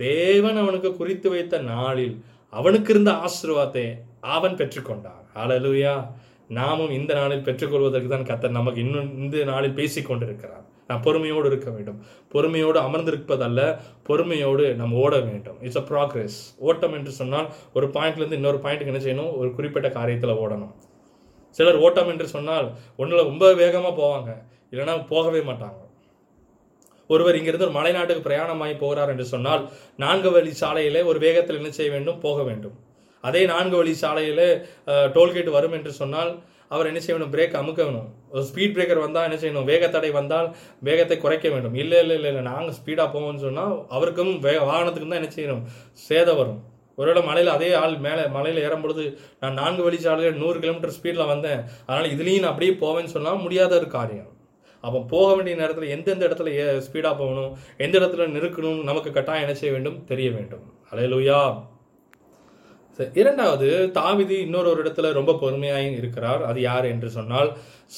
தேவன் அவனுக்கு குறித்து வைத்த நாளில் அவனுக்கு இருந்த ஆசீர்வாதத்தை அவன் பெற்றுக்கொண்டான். ஹல்லேலூயா. நாமும் இந்த நாளில் பெற்றுக்கொள்வதற்கு தான் கர்த்தர் நமக்கு இன்னும் இந்த நாளில் பேசி கொண்டிருக்கிறார். நான் பொறுமையோடு இருக்க வேண்டும், பொறுமையோடு அமர்ந்திருப்பதல்ல, பொறுமையோடு நம்ம ஓட வேண்டும். It's a progress. ஓட்டம் என்று சொன்னால் ஒரு பாயிண்ட்லேருந்து இன்னொரு பாயிண்ட்டுக்கு என்ன செய்யணும், ஒரு குறிப்பிட்ட காரியத்தில் ஓடணும். சிலர் ஓட்டம் என்று சொன்னால் ஒன்றில் ரொம்ப வேகமாக போவாங்க, இல்லைன்னா போகவே மாட்டாங்க. ஒருவர் இங்கிருந்து ஒரு மலைநாட்டுக்கு பிரயாணமாகி போகிறார் என்று சொன்னால் நான்கு வழி சாலையிலே ஒரு வேகத்தில் என்ன செய்ய வேண்டும், போக வேண்டும். அதே நான்கு வழி சாலையில் டோல்கேட் வரும் என்று சொன்னால் அவர் என்ன செய்யணும், பிரேக் அமுக்க வேணும். ஒரு ஸ்பீட் பிரேக்கர் வந்தால் என்ன செய்யணும், வேகத்தடை வந்தால் வேகத்தை குறைக்க வேண்டும். இல்லை இல்லை இல்லை இல்லை நாங்கள் ஸ்பீடாக போவோம்னு சொன்னால் அவருக்கும் வே வாகனத்துக்கும் தான் என்ன செய்யணும், சேதம் வரும். ஒருவேளை மலையில் அதே ஆள் மேலே மலையில் ஏறும் பொழுது நான் நான்கு வழி சாலையில் நூறு கிலோமீட்டர் ஸ்பீடில் வந்தேன், அதனால் இதுலேயும் நான் அப்படியே போவேன்னு சொன்னால் முடியாத ஒரு காரியம். அப்போ போக வேண்டிய நேரத்தில் எந்தெந்த இடத்துல ஏ ஸ்பீடாக போகணும், எந்த இடத்துல நிறுக்கணும், நமக்கு கட்டாயம் என்ன செய்ய வேண்டும், தெரிய வேண்டும். ஹல்லேலூயா. இரண்டாவது, தாவீது இன்னொரு ஒரு இடத்துல ரொம்ப பொறுமையாக இருக்கிறார். அது யார் என்று சொன்னால்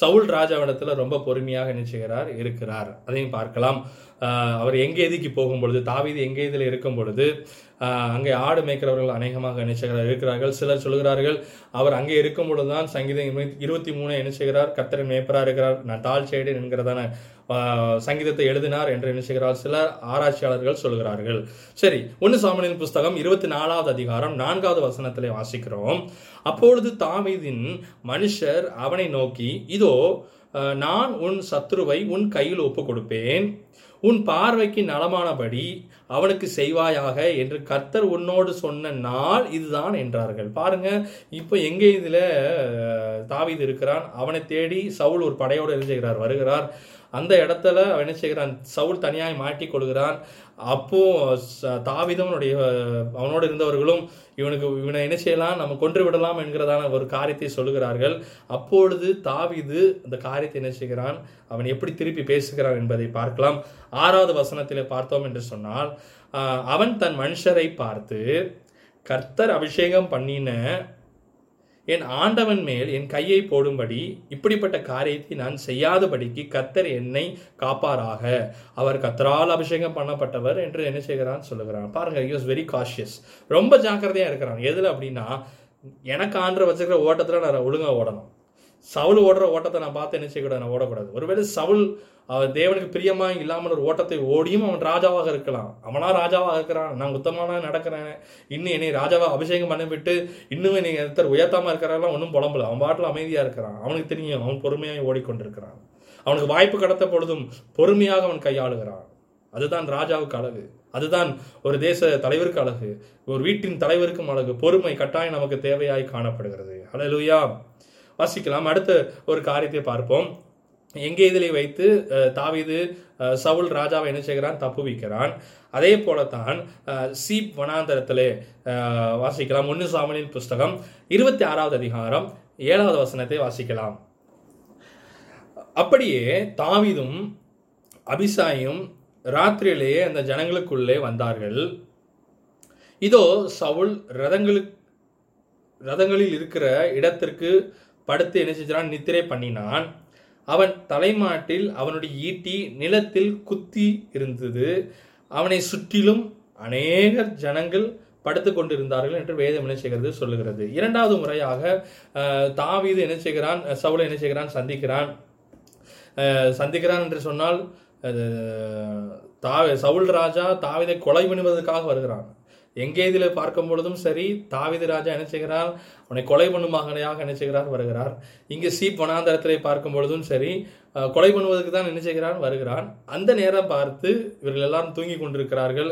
சவுல் ராஜாவிடத்துல ரொம்ப பொறுமையாக நினைச்சுகிறார் இருக்கிறார். அதையும் பார்க்கலாம். அவர் எங்கேதிக்கு போகும் பொழுது, தாவீது எங்கேதில் இருக்கும் பொழுது அங்கே ஆடு மேய்க்கிறவர்கள் அநேகமாக நினைச்சுகிறார் இருக்கிறார்கள். சிலர் சொல்கிறார்கள் அவர் அங்கே இருக்கும் பொழுதுதான் சங்கீதம் இருபத்தி மூணு நினைச்சுகிறார், கர்த்தரை மேய்ப்பராக இருக்கிறார், நான் தாழ் செய்தேன் என்கிறதான சங்கீதத்தை எழுதினார் என்று நினைச்சுகிறார் சிலர் ஆராய்ச்சியாளர்கள் சொல்கிறார்கள். சரி, ஒன்று சாமுவேலின் புஸ்தகம் இருபத்தி நாலாவது அதிகாரம் நான்காவது வசனத்திலே வாசிக்கிறோம். அப்பொழுது தாவீதின் மனுஷர் அவனை நோக்கி, இதோ நான் உன் சத்துருவை உன் கையில் ஒப்பு கொடுப்பேன், உன் பார்வைக்கு நலமானபடி அவனுக்கு செய்வாயாக என்று கர்த்தர் உன்னோடு சொன்ன நாள் இதுதான் என்றார்கள். பாருங்க, இப்போ எங்கே இதில் தாவீது இருக்கிறான். அவனை தேடி சவுல் ஒரு படையோடு எழுதுகிறார் வருகிறார். அந்த இடத்துல என்ன செய்கிறான், சவுல் தனியாக மாட்டிக் கொள்கிறான். அப்போது தாவீதும் அவனோடு இருந்தவர்களும் இவனுக்கு இவனை என்ன செய்யலாம், நம்ம கொன்று விடலாம் என்கிறதான ஒரு காரியத்தை சொல்லுகிறார்கள். அப்பொழுது தாவீது அந்த காரியத்தை என்ன செய்கிறான், அவன் எப்படி திருப்பி பேசுகிறான் என்பதை பார்க்கலாம். ஆறாவது வசனத்திலே பார்த்தோம் என்று சொன்னால், அவன் தன் மனுஷரை பார்த்து, கர்த்தர் அபிஷேகம் பண்ணின என் ஆண்டவன் மேல் என் கையை போடும்படி இப்படிப்பட்ட காரியத்தை நான் செய்யாதபடிக்கு கர்த்தர் என்னை காப்பாராக, அவர் கர்த்தரால் அபிஷேகம் பண்ணப்பட்டவர் என்று என்ன செய்கிறான்னு சொல்லுகிறான். பாருங்கள், ஹி வாஸ் வெரி காஷியஸ், ரொம்ப ஜாக்கிரதையாக இருக்கிறான். எதில் அப்படின்னா, எனக்கு ஆண்டவர் வச்சுக்கிற ஓட்டத்தில் நான் ஒழுங்காக ஓடணும். சவுல் ஓடுற ஓட்டத்தை நான் பார்த்து என்ன செய்யக்கூடாது, நான் ஓடக்கூடாது. ஒருவேளை சவுல் அவன் தேவனுக்கு பிரியமாக இல்லாமல் ஒரு ஓட்டத்தை ஓடியும் அவன் ராஜாவாக இருக்கலாம். அவனா ராஜாவாக இருக்கிறான், நான் உத்தமான நடக்கிறேன், இன்னும் என்னை ராஜாவாக அபிஷேகம் பண்ணிவிட்டு இன்னும் என்னை ஒருத்தர் உயர்த்தாமல் இருக்கிறாங்களாம், ஒன்றும் புலம்பல, அவன் பாட்டில் அமைதியாக இருக்கிறான். அவனுக்கு தெரியும் அவன் பொறுமையாக ஓடிக்கொண்டிருக்கிறான். அவனுக்கு வாய்ப்பு கடத்த பொழுதும் பொறுமையாக அவன் கையாளுகிறான். அதுதான் ராஜாவுக்கு அழகு, அதுதான் ஒரு தேச தலைவருக்கு அழகு, ஒரு வீட்டின் தலைவருக்கும் அழகு. பொறுமை கட்டாயம் நமக்கு தேவையாய் காணப்படுகிறது. ஹல்லேலூயா. வாசிக்கலாம். அடுத்த ஒரு காரியத்தை பார்ப்போம். எங்கே இதிலே வைத்து தாவீது சவுல் ராஜாவை என்ன செய்கிறான், தப்புவிக்கிறான். அதே போலத்தான் சீப் வனாந்தரத்திலே வாசிக்கலாம். ஒன்று சாமுவேலின் புஸ்தகம் இருபத்தி ஆறாவது அதிகாரம் ஏழாவது வசனத்தை வாசிக்கலாம். அப்படியே தாவீதும் அபிசாயும் ராத்திரியிலேயே அந்த ஜனங்களுக்குள்ளே வந்தார்கள். இதோ சவுல் ரதங்களுக்கு ரதங்களில் இருக்கிற இடத்திற்கு படுத்து என்ன செஞ்சான், நித்திரை பண்ணினான். அவன் தலைமாட்டில் அவனுடைய ஈட்டி நிலத்தில் குத்தி இருந்தது. அவனை சுற்றிலும் அநேக ஜனங்கள் படுத்து கொண்டிருந்தார்கள் என்று வேதம் என்ன செய்கிறது சொல்லுகிறது. இரண்டாவது முறையாக தாவீது என்ன செய்கிறான், சவுலை என்ன செய்கிறான், சந்திக்கிறான். சந்திக்கிறான் என்று சொன்னால், தாவ சவுல் ராஜா தாவீதை கொலை பண்ணுவதற்காக வருகிறான். எங்கே இதில் பார்க்கும் பொழுதும் சரி, தாவீது ராஜா என்ன செய்கிறார், அவனை கொலை பண்ணும் மகனையாக என்ன செய்கிறார், வருகிறார். இங்கே சீப் வனாந்தரத்திலே பார்க்கும் பொழுதும் சரி, கொலை பண்ணுவதற்கு தான் என்ன செய்கிறான், வருகிறான். அந்த நேரம் பார்த்து இவர்கள் எல்லாரும் தூங்கி கொண்டிருக்கிறார்கள்.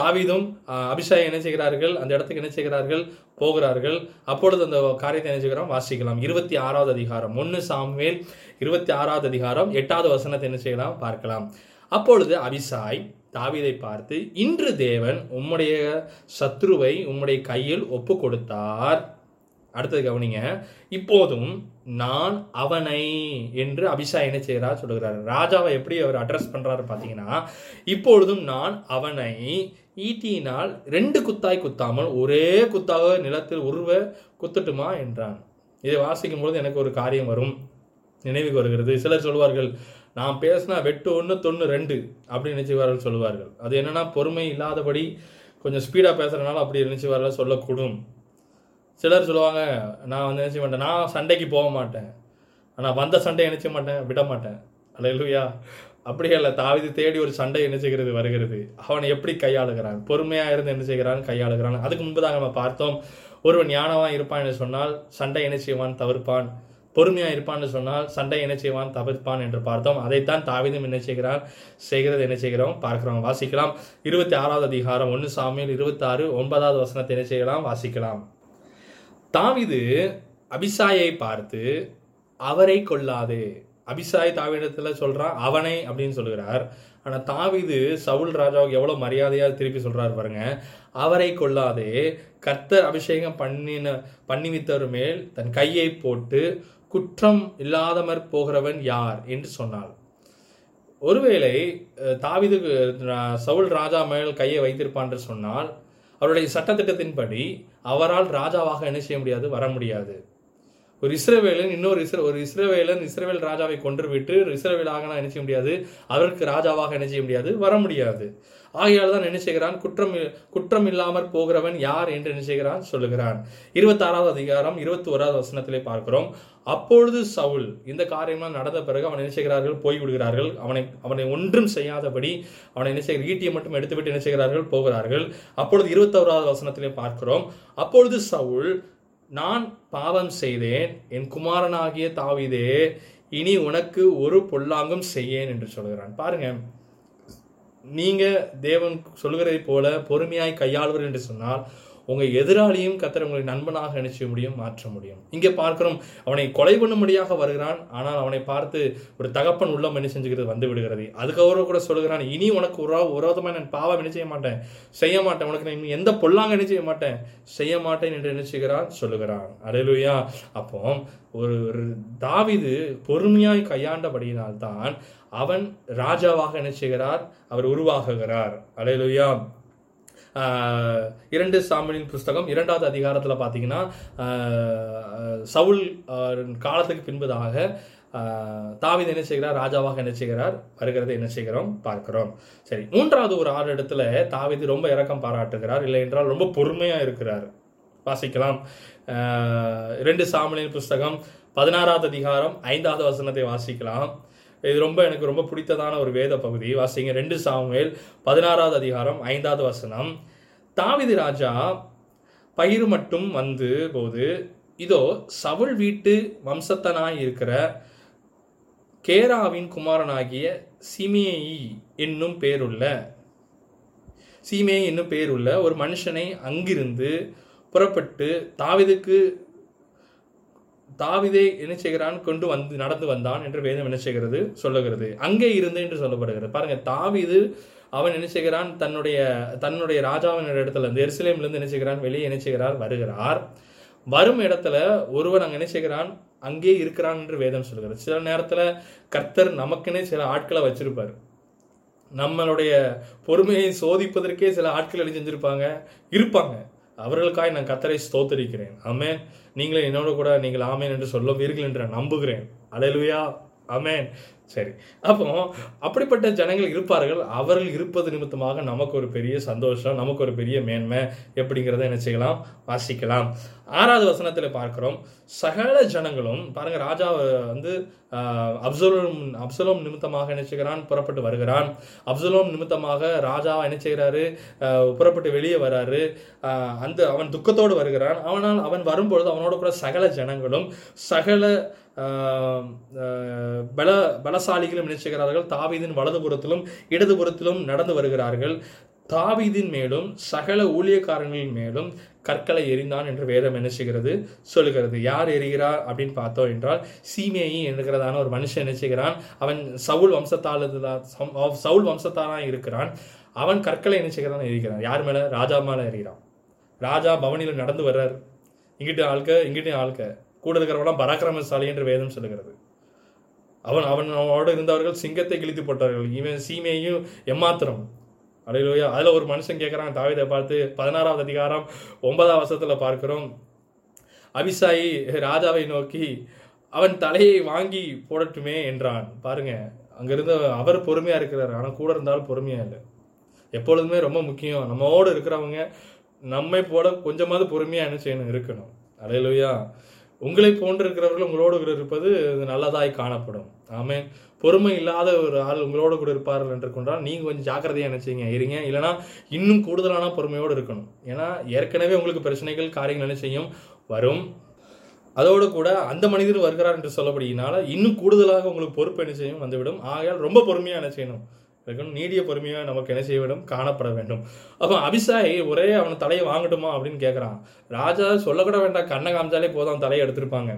தாவீதும் அபிஷாயம் என்ன செய்கிறார்கள், அந்த இடத்துக்கு என்ன செய்கிறார்கள், போகிறார்கள். அப்பொழுது அந்த காரியத்தை என்ன செய்கிறோம் வாசிக்கலாம். இருபத்தி ஆறாவது அதிகாரம் ஒன்று சாமுவேல் இருபத்தி ஆறாவது அதிகாரம் எட்டாவது வசனத்தை என்ன செய்யலாம் பார்க்கலாம். அப்பொழுது அபிஷாய் தாவீதை பார்த்து, இன்று தேவன் உம்முடைய சத்ருவை உம்முடைய கையில் ஒப்பு கொடுத்தார். அடுத்தது கவனிங்க, இப்போதும் நான் அவனை என்று அபிஷாய் என்ன செய்கிறார் சொல்லுகிறார். ராஜாவை எப்படி அவர் அட்ரஸ் பண்றாரு பார்த்தீங்கன்னா, இப்பொழுதும் நான் அவனை ஈட்டியினால் ரெண்டு குத்தாய் குத்தாமல் ஒரே குத்தாக நிலத்தில் உருவ குத்துட்டுமா என்றான். இதை வாசிக்கும் பொழுது எனக்கு ஒரு காரியம் வரும், நினைவுக்கு வருகிறது. சிலர் சொல்வார்கள், நான் பேசினா வெட்டு ஒன்று தொண்ணு ரெண்டு அப்படின்னு நினைச்சுவார்கள் சொல்லுவார்கள். அது என்னன்னா, பொறுமை இல்லாதபடி கொஞ்சம் ஸ்பீடாக பேசுகிறனால அப்படி நினைச்சுவார்கள் சொல்லக்கூடும். சிலர் சொல்லுவாங்க, நான் வந்து நினைச்ச மாட்டேன், நான் சண்டைக்கு போக மாட்டேன், ஆனால் வந்த சண்டையை நினைச்ச மாட்டேன், விட மாட்டேன். அல்லேலூயா. அப்படியே இல்லை, தாவீது தேடி ஒரு சண்டை நினைச்சுக்கிறது வருகிறது. அவனை எப்படி கையாளுகிறான், பொறுமையாக இருந்து என்ன செய்கிறான், கையாளுகிறான். அதுக்கு முன்புதாக நம்ம பார்த்தோம், ஒருவன் ஞானவான் இருப்பான் என்று சொன்னால் சண்டை நினைச்சுவான் தவிர்ப்பான், பொறுமையாக இருப்பான்னு சொன்னால் சண்டை என்ன செய்வான் தவிர்ப்பான் என்று பார்த்தோம். அதைத்தான் தாவீதும் என்ன செய்கிறான், செய்கிறது என்ன செய்கிறோம் பார்க்கிறோம். வாசிக்கலாம். இருபத்தி ஆறாவது அதிகாரம் ஒன்று சாமுவேல் இருபத்தி ஆறு ஒன்பதாவது வசனத்தை என்ன செய்யலாம் வாசிக்கலாம். தாவீது அபிஷாயை பார்த்து, அவரை கொல்லாதே. அபிஷாய் தாவீதிடத்தில் சொல்கிறான் அவனை அப்படின்னு சொல்லுகிறார். ஆனால் தாவீது சவுல் ராஜாவுக்கு எவ்வளோ மரியாதையாக திருப்பி சொல்கிறார் பாருங்க. அவரை கொல்லாதே, கர்த்தர் அபிஷேகம் பண்ணின பண்ணிவித்தவர் மேல் தன் கையை போட்டு குற்றம் இல்லாதவர் போகிறவன் யார் என்று சொன்னாள். ஒருவேளை தாவீது சவுல் ராஜா மேல் கையை வைத்திருப்பான் என்று சொன்னால், அவருடைய சட்டத்திட்டத்தின்படி அவரால் ராஜாவாக என்ன செய்ய முடியாது, வர முடியாது. ஒரு இஸ்ரவேலன் இன்னொரு இஸ்ர ஒரு இஸ்ரவேலன் இஸ்ரவேல் ராஜாவை கொன்று விட்டு இஸ்ரவேலாக நான் நினைச்ச முடியாது, அவருக்கு ராஜாவாக நினைச்ச முடியாது, வர முடியாது. ஆகையால் தான் நினைச்சுகிறான், குற்றம் குற்றம் இல்லாமல் போகிறவன் யார் என்று நினைச்சுகிறான் சொல்லுகிறான். இருபத்தாறாவது அதிகாரம் இருபத்தி ஓராவது வசனத்திலே பார்க்கிறோம். அப்பொழுது சவுல், இந்த காரியம்லாம் நடந்த பிறகு அவனை நினைச்சுகிறார்கள், போய்விடுகிறார்கள். அவனை அவனை ஒன்றும் செய்யாதபடி அவனை நினைச்ச ஈட்டியை மட்டும் எடுத்துவிட்டு நினைச்சுகிறார்கள், போகிறார்கள். அப்பொழுது இருபத்தோராவது வசனத்திலே பார்க்கிறோம். அப்பொழுது சவுல், நான் பாவம் செய்தேன், என் குமாரனாகிய தாவீதே, இனி உனக்கு ஒரு பொல்லாங்கும் செய்யேன் என்று சொல்கிறான். பாருங்க, நீங்க தேவன் சொல்கிறதை போல பொறுமையாய் கையாளுவர் என்று சொன்னால் உங்கள் எதிராளியும் கர்த்தர் உங்களை நண்பனாக நினைச்ச முடியும், மாற்ற முடியும். இங்கே பார்க்கிறோம், அவனை கொலை பண்ணும்படியாக வருகிறான். ஆனால் அவனை பார்த்து ஒரு தகப்பன் உள்ளம் என்ன செஞ்சுக்கிறது வந்து விடுகிறது. அதுக்கப்புறம் கூட சொல்கிறான், இனி உனக்கு உறவு உரோதமாக நான் பாவம் என்ன செய்ய மாட்டேன் செய்ய மாட்டேன் உனக்கு நான் எந்த பொல்லாங்க என்ன செய்ய மாட்டேன் செய்ய மாட்டேன் என்று நினைச்சுக்கிறான் சொல்லுகிறான். அல்லேலூயா. அப்போ ஒரு தாவீது பொறுமையாய் கையாண்டபடியினால்தான் அவன் ராஜாவாக என்ன செய்கிறார், அவர் உருவாகுகிறார். அல்லேலூயா. இரண்டு சாமுவேலின் புஸ்தகம் இரண்டாவது அதிகாரத்தில் பார்த்தீங்கன்னா, சவுல் காலத்துக்கு பின்பதாக தாவீது என்ன செய்கிறார், ராஜாவாக என்ன செய்கிறார் வருகிறதை என்ன செய்கிறோம் பார்க்கிறோம். சரி, மூன்றாவது ஒரு ஆறு இடத்துல தாவீது ரொம்ப இரக்கம் பாராட்டுகிறார், இல்லை என்றால் ரொம்ப பொறுமையாக இருக்கிறார். வாசிக்கலாம். இரண்டு சாமுவேலின் புஸ்தகம் பதினாறாவது அதிகாரம் ஐந்தாவது வசனத்தை வாசிக்கலாம். இது ரொம்ப எனக்கு ரொம்ப பிடித்ததான ஒரு வேத பகுதி. வாசிங்க, ரெண்டு சாமுவேல் பதினாறாவது அதிகாரம் ஐந்தாவது வசனம். தாவீது ராஜா பயிர் மட்டும் வந்து போது, இதோ சவுல் வீட்டு வம்சத்தனாய் இருக்கிற கேராவின் குமாரனாகிய சிமேயி என்னும் பேருள்ள சீமேயி என்னும் பேருள்ள ஒரு மனுஷனை அங்கிருந்து புறப்பட்டு தாவீதுக்கு தாவீதை என்ன செய்கிறான் கொண்டு வந்து நடந்து வந்தான் என்று வேதம் என்ன செய்கிறது சொல்லுகிறது. அங்கே இருந்து என்று சொல்லப்படுகிறது. பாருங்க, தாவீது அவன் என்ன செய்கிறான், தன்னுடைய தன்னுடைய ராஜாவின் இடத்துல இருந்து எருசலேமிலிருந்து என்ன செய்கிறான் வெளியே என்ன செய்கிறார் வருகிறார். வரும் இடத்துல ஒருவர் அங்கே என்ன செய்கிறான் அங்கே இருக்கிறான் என்று வேதம் சொல்லுகிறது. சில நேரத்தில் கர்த்தர் நமக்குன்னே சில ஆட்களை வச்சிருப்பார். நம்மளுடைய பொறுமையை சோதிப்பதற்கே சில ஆட்கள் எழுதி செஞ்சிருப்பாங்க இருப்பாங்க. அவர்களுக்காய் நான் கர்த்தரை ஸ்தோத்திரிக்கிறேன். ஆமேன். நீங்களே என்னோட கூட நீங்கள் ஆமேன் என்று சொல்லுவீர்கள் என்று நான் நம்புகிறேன். அல்லேலூயா. ஆமேன். சரி, அப்போ அப்படிப்பட்ட ஜனங்கள் இருப்பார்கள். அவர்கள் இருப்பது நிமித்தமாக நமக்கு ஒரு பெரிய சந்தோஷம், நமக்கு ஒரு பெரிய மேன்மை எப்படிங்கிறத என்ன செய்யலாம் வாசிக்கலாம். ஆறாவது வசனத்தில் பார்க்கிறோம், சகல ஜனங்களும் பாருங்க, ராஜா வந்து அப்சலோம் அப்சலோம் நிமித்தமாக என்ன செய்கிறான் புறப்பட்டு வருகிறான். அப்சலோம் நிமித்தமாக ராஜா என்ன செய்கிறாரு புறப்பட்டு வெளியே வராரு. அந்த அவன் துக்கத்தோடு வருகிறான். அவனால் அவன் வரும்பொழுது அவனோட கூட சகல ஜனங்களும் சகல பல பலசாலிகளும் நினைச்சுகிறார்கள். தாவீதின் வலதுபுறத்திலும் இடதுபுறத்திலும் நடந்து வருகிறார்கள். தாவீதின் மேலும் சகல ஊழியக்காரர்களின் மேலும் கற்களை எறிந்தான் என்று வேதம் என்ன செய்கிறது சொல்லுகிறது. யார் எறிகிறார் அப்படின்னு பார்த்தோம் என்றால், சீமேயி என்கிறதான ஒரு மனுஷன் என்ன செய்கிறான், அவன் சவுல் வம்சத்தால் சவுல் வம்சத்தானாக இருக்கிறான். அவன் கற்களை என்ன செய்கிறான் எறிகிறான். யார் மேலே? ராஜா மேலே எறிகிறான். ராஜா பவனியில் நடந்து வர்றார். இங்கிட்ட ஆள்க இங்கிட்ட ஆள்க கூட இருக்கிறவெல்லாம் பராக்கிரமசாலி என்று வேதம் சொல்லுகிறது. அவன் அவனோடு இருந்தவர்கள் சிங்கத்தை கிழித்து போட்டார்கள். இவன் சீமேயும் எம்மாத்திரம். அல்லேலூயா. அதில் ஒரு மனுஷன் கேட்குறான் தாவீதை பார்த்து. பதினாறாவது அதிகாரம் ஒன்பதாம் வசனத்தில் பார்க்கிறோம், அபிசாயி ராஜாவை நோக்கி அவன் தலையை வாங்கி போடட்டுமே என்றான். பாருங்க, அங்கிருந்து அவர் பொறுமையாக இருக்கிறார். ஆனால் கூட இருந்தாலும் பொறுமையாக இல்லை. எப்பொழுதுமே ரொம்ப முக்கியம், நம்மோடு இருக்கிறவங்க நம்மை போட கொஞ்சமாவது பொறுமையாக என்ன செய்யணும் இருக்கணும். அல்லேலூயா. உங்களை போன்று இருக்கிறவர்கள் உங்களோடு கூட இருப்பது நல்லதாய் காணப்படும். ஆமேன். பொறுமை இல்லாத ஒரு ஆள் உங்களோடு கூட இருப்பார்கள் என்று கொண்டால் நீங்கள் கொஞ்சம் ஜாக்கிரதையாக நினைச்சிங்க இருங்க. இல்லைனா இன்னும் கூடுதலான பொறுமையோடு இருக்கணும். ஏன்னா ஏற்கனவே உங்களுக்கு பிரச்சனைகள் காரியங்கள் என்ன செய்யும் வரும். அதோடு கூட அந்த மனிதர் வருகிறார் என்று சொல்லப்படுகிறனால இன்னும் கூடுதலாக உங்களுக்கு பொறுப்பு என்ன செய்யும் வந்துவிடும். ஆகையால் ரொம்ப பொறுமையாக என்ன செய்யணும் இருக்கணும். நீடிய பொறுமையாக நமக்கு என்ன செய்ய வேண்டும் காணப்பட வேண்டும். அப்போ அபிசாயி ஒரே அவன் தலையை வாங்கட்டுமா அப்படின்னு கேட்குறான். ராஜா சொல்லக்கூட வேண்டாம், கண்ணை காமிச்சாலே போதும் தலையை எடுத்திருப்பாங்க.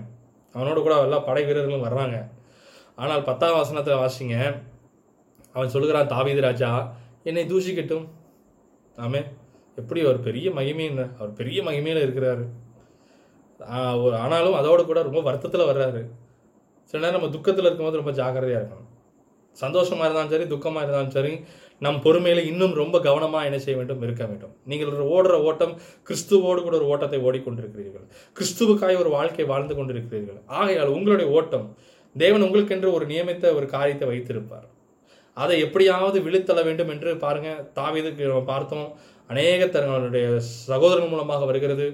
அவனோட கூட எல்லா படை வீரர்களும் வர்றாங்க. ஆனால் பத்தாம் வசனத்தில் வாசிங்க, அவன் சொல்லுகிறான், தாவீது ராஜா என்னை தூஷிக்கட்டும். ஆமே, எப்படி ஒரு பெரிய மகிமையில் அவர் பெரிய மகிமையில் இருக்கிறாரு. ஆனாலும் அதோடு கூட ரொம்ப வருத்தத்தில் வர்றாரு. சில நேரம் நம்ம துக்கத்தில் இருக்கும்போது ரொம்ப ஜாக்கிரதையாக இருக்கணும். சந்தோஷமாக இருந்தாலும் சரி துக்கமாக இருந்தாலும் சரி நம் பொறுமையில் இன்னும் ரொம்ப கவனமாக என்ன செய்ய வேண்டும் இருக்க வேண்டும். நீங்கள் ஒரு ஓடுற ஓட்டம் கிறிஸ்துவோடு கூட ஒரு ஓட்டத்தை ஓடிக்கொண்டிருக்கிறீர்கள். கிறிஸ்துவுக்காய் ஒரு வாழ்க்கையை வாழ்ந்து கொண்டிருக்கிறீர்கள். ஆகையால் உங்களுடைய ஓட்டம் தேவன் உங்களுக்கென்று ஒரு நியமித்த ஒரு காரியத்தை வைத்திருப்பார். அதை எப்படியாவது விழுத்தள்ள வேண்டும் என்று பாருங்க தாவீதுக்கு நம்ம பார்த்தோம். அநேக தங்களுடைய சகோதரன் மூலமாக வருகிறது.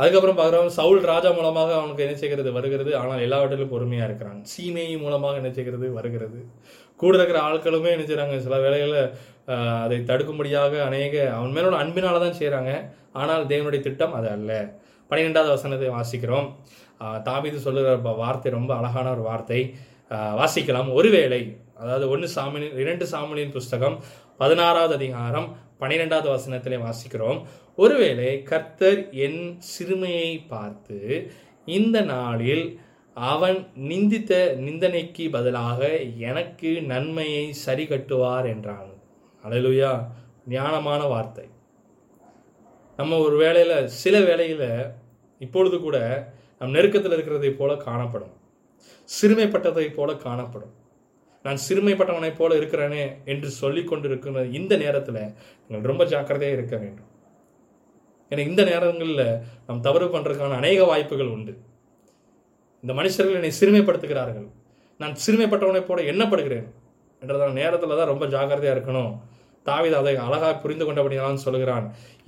அதுக்கப்புறம் பார்க்குறவன் சவுல் ராஜா மூலமாக அவனுக்கு என்ன செய்கிறது வருகிறது. ஆனால் எல்லாவற்றிலும் பொறுமையாக இருக்கிறான். சீமேயி மூலமாக என்ன செய்கிறது வருகிறது. கூட இருக்கிற ஆட்களுமே என்ன செய்கிறாங்க சில வேளைகளை அதை தடுக்கும்படியாக அநேக அவன் மேலோட அன்பினால் தான் செய்கிறாங்க. ஆனால் தேவனுடைய திட்டம் அது அல்ல. பன்னிரெண்டாவது வசனத்தை வாசிக்கிறோம். தாவீது சொல்லுகிற வார்த்தை ரொம்ப அழகான ஒரு வார்த்தை. வாசிக்கலாம். ஒருவேளை, அதாவது ஒன்று சாமுவேல் இரண்டு சாமுவேலின் புஸ்தகம் பதினாறாவது அதிகாரம் பனிரெண்டாவது வசனத்திலே வாசிக்கிறோம், ஒருவேளை கர்த்தர் என் சிறுமையை பார்த்து இந்த நாளில் அவன் நிந்தித்த நிந்தனைக்கு பதிலாக எனக்கு நன்மையை சரி கட்டுவார் என்றான். அல்லேலூயா, ஞானமான வார்த்தை. நம்ம ஒரு வேளையில் சில வேளையில் இப்பொழுது கூட நம் நெருக்கத்தில் இருக்கிறதை போல காணப்படும், சிறுமைப்பட்டதை போல காணப்படும். நான் சிறுமைப்பட்டவனைப் போல இருக்கிறேனே என்று சொல்லி கொண்டிருக்கிற இந்த நேரத்தில் நீங்கள் ரொம்ப ஜாக்கிரதையாக இருக்க வேண்டும். ஏன்னா இந்த நேரங்களில் நாம் தவறு பண்ணுறதுக்கான அநேக வாய்ப்புகள் உண்டு. இந்த மனுஷர்கள் என்னை சிறுமைப்படுத்துகிறார்கள், நான் சிறுமைப்பட்டவனைப் போல எண்ணப்படுகிறேன் என்றதான நேரத்தில் தான் ரொம்ப ஜாக்கிரதையாக இருக்கணும். தாவீது அதை அழகாக புரிந்து கொண்டபடியான்னு சொல்கிறான்,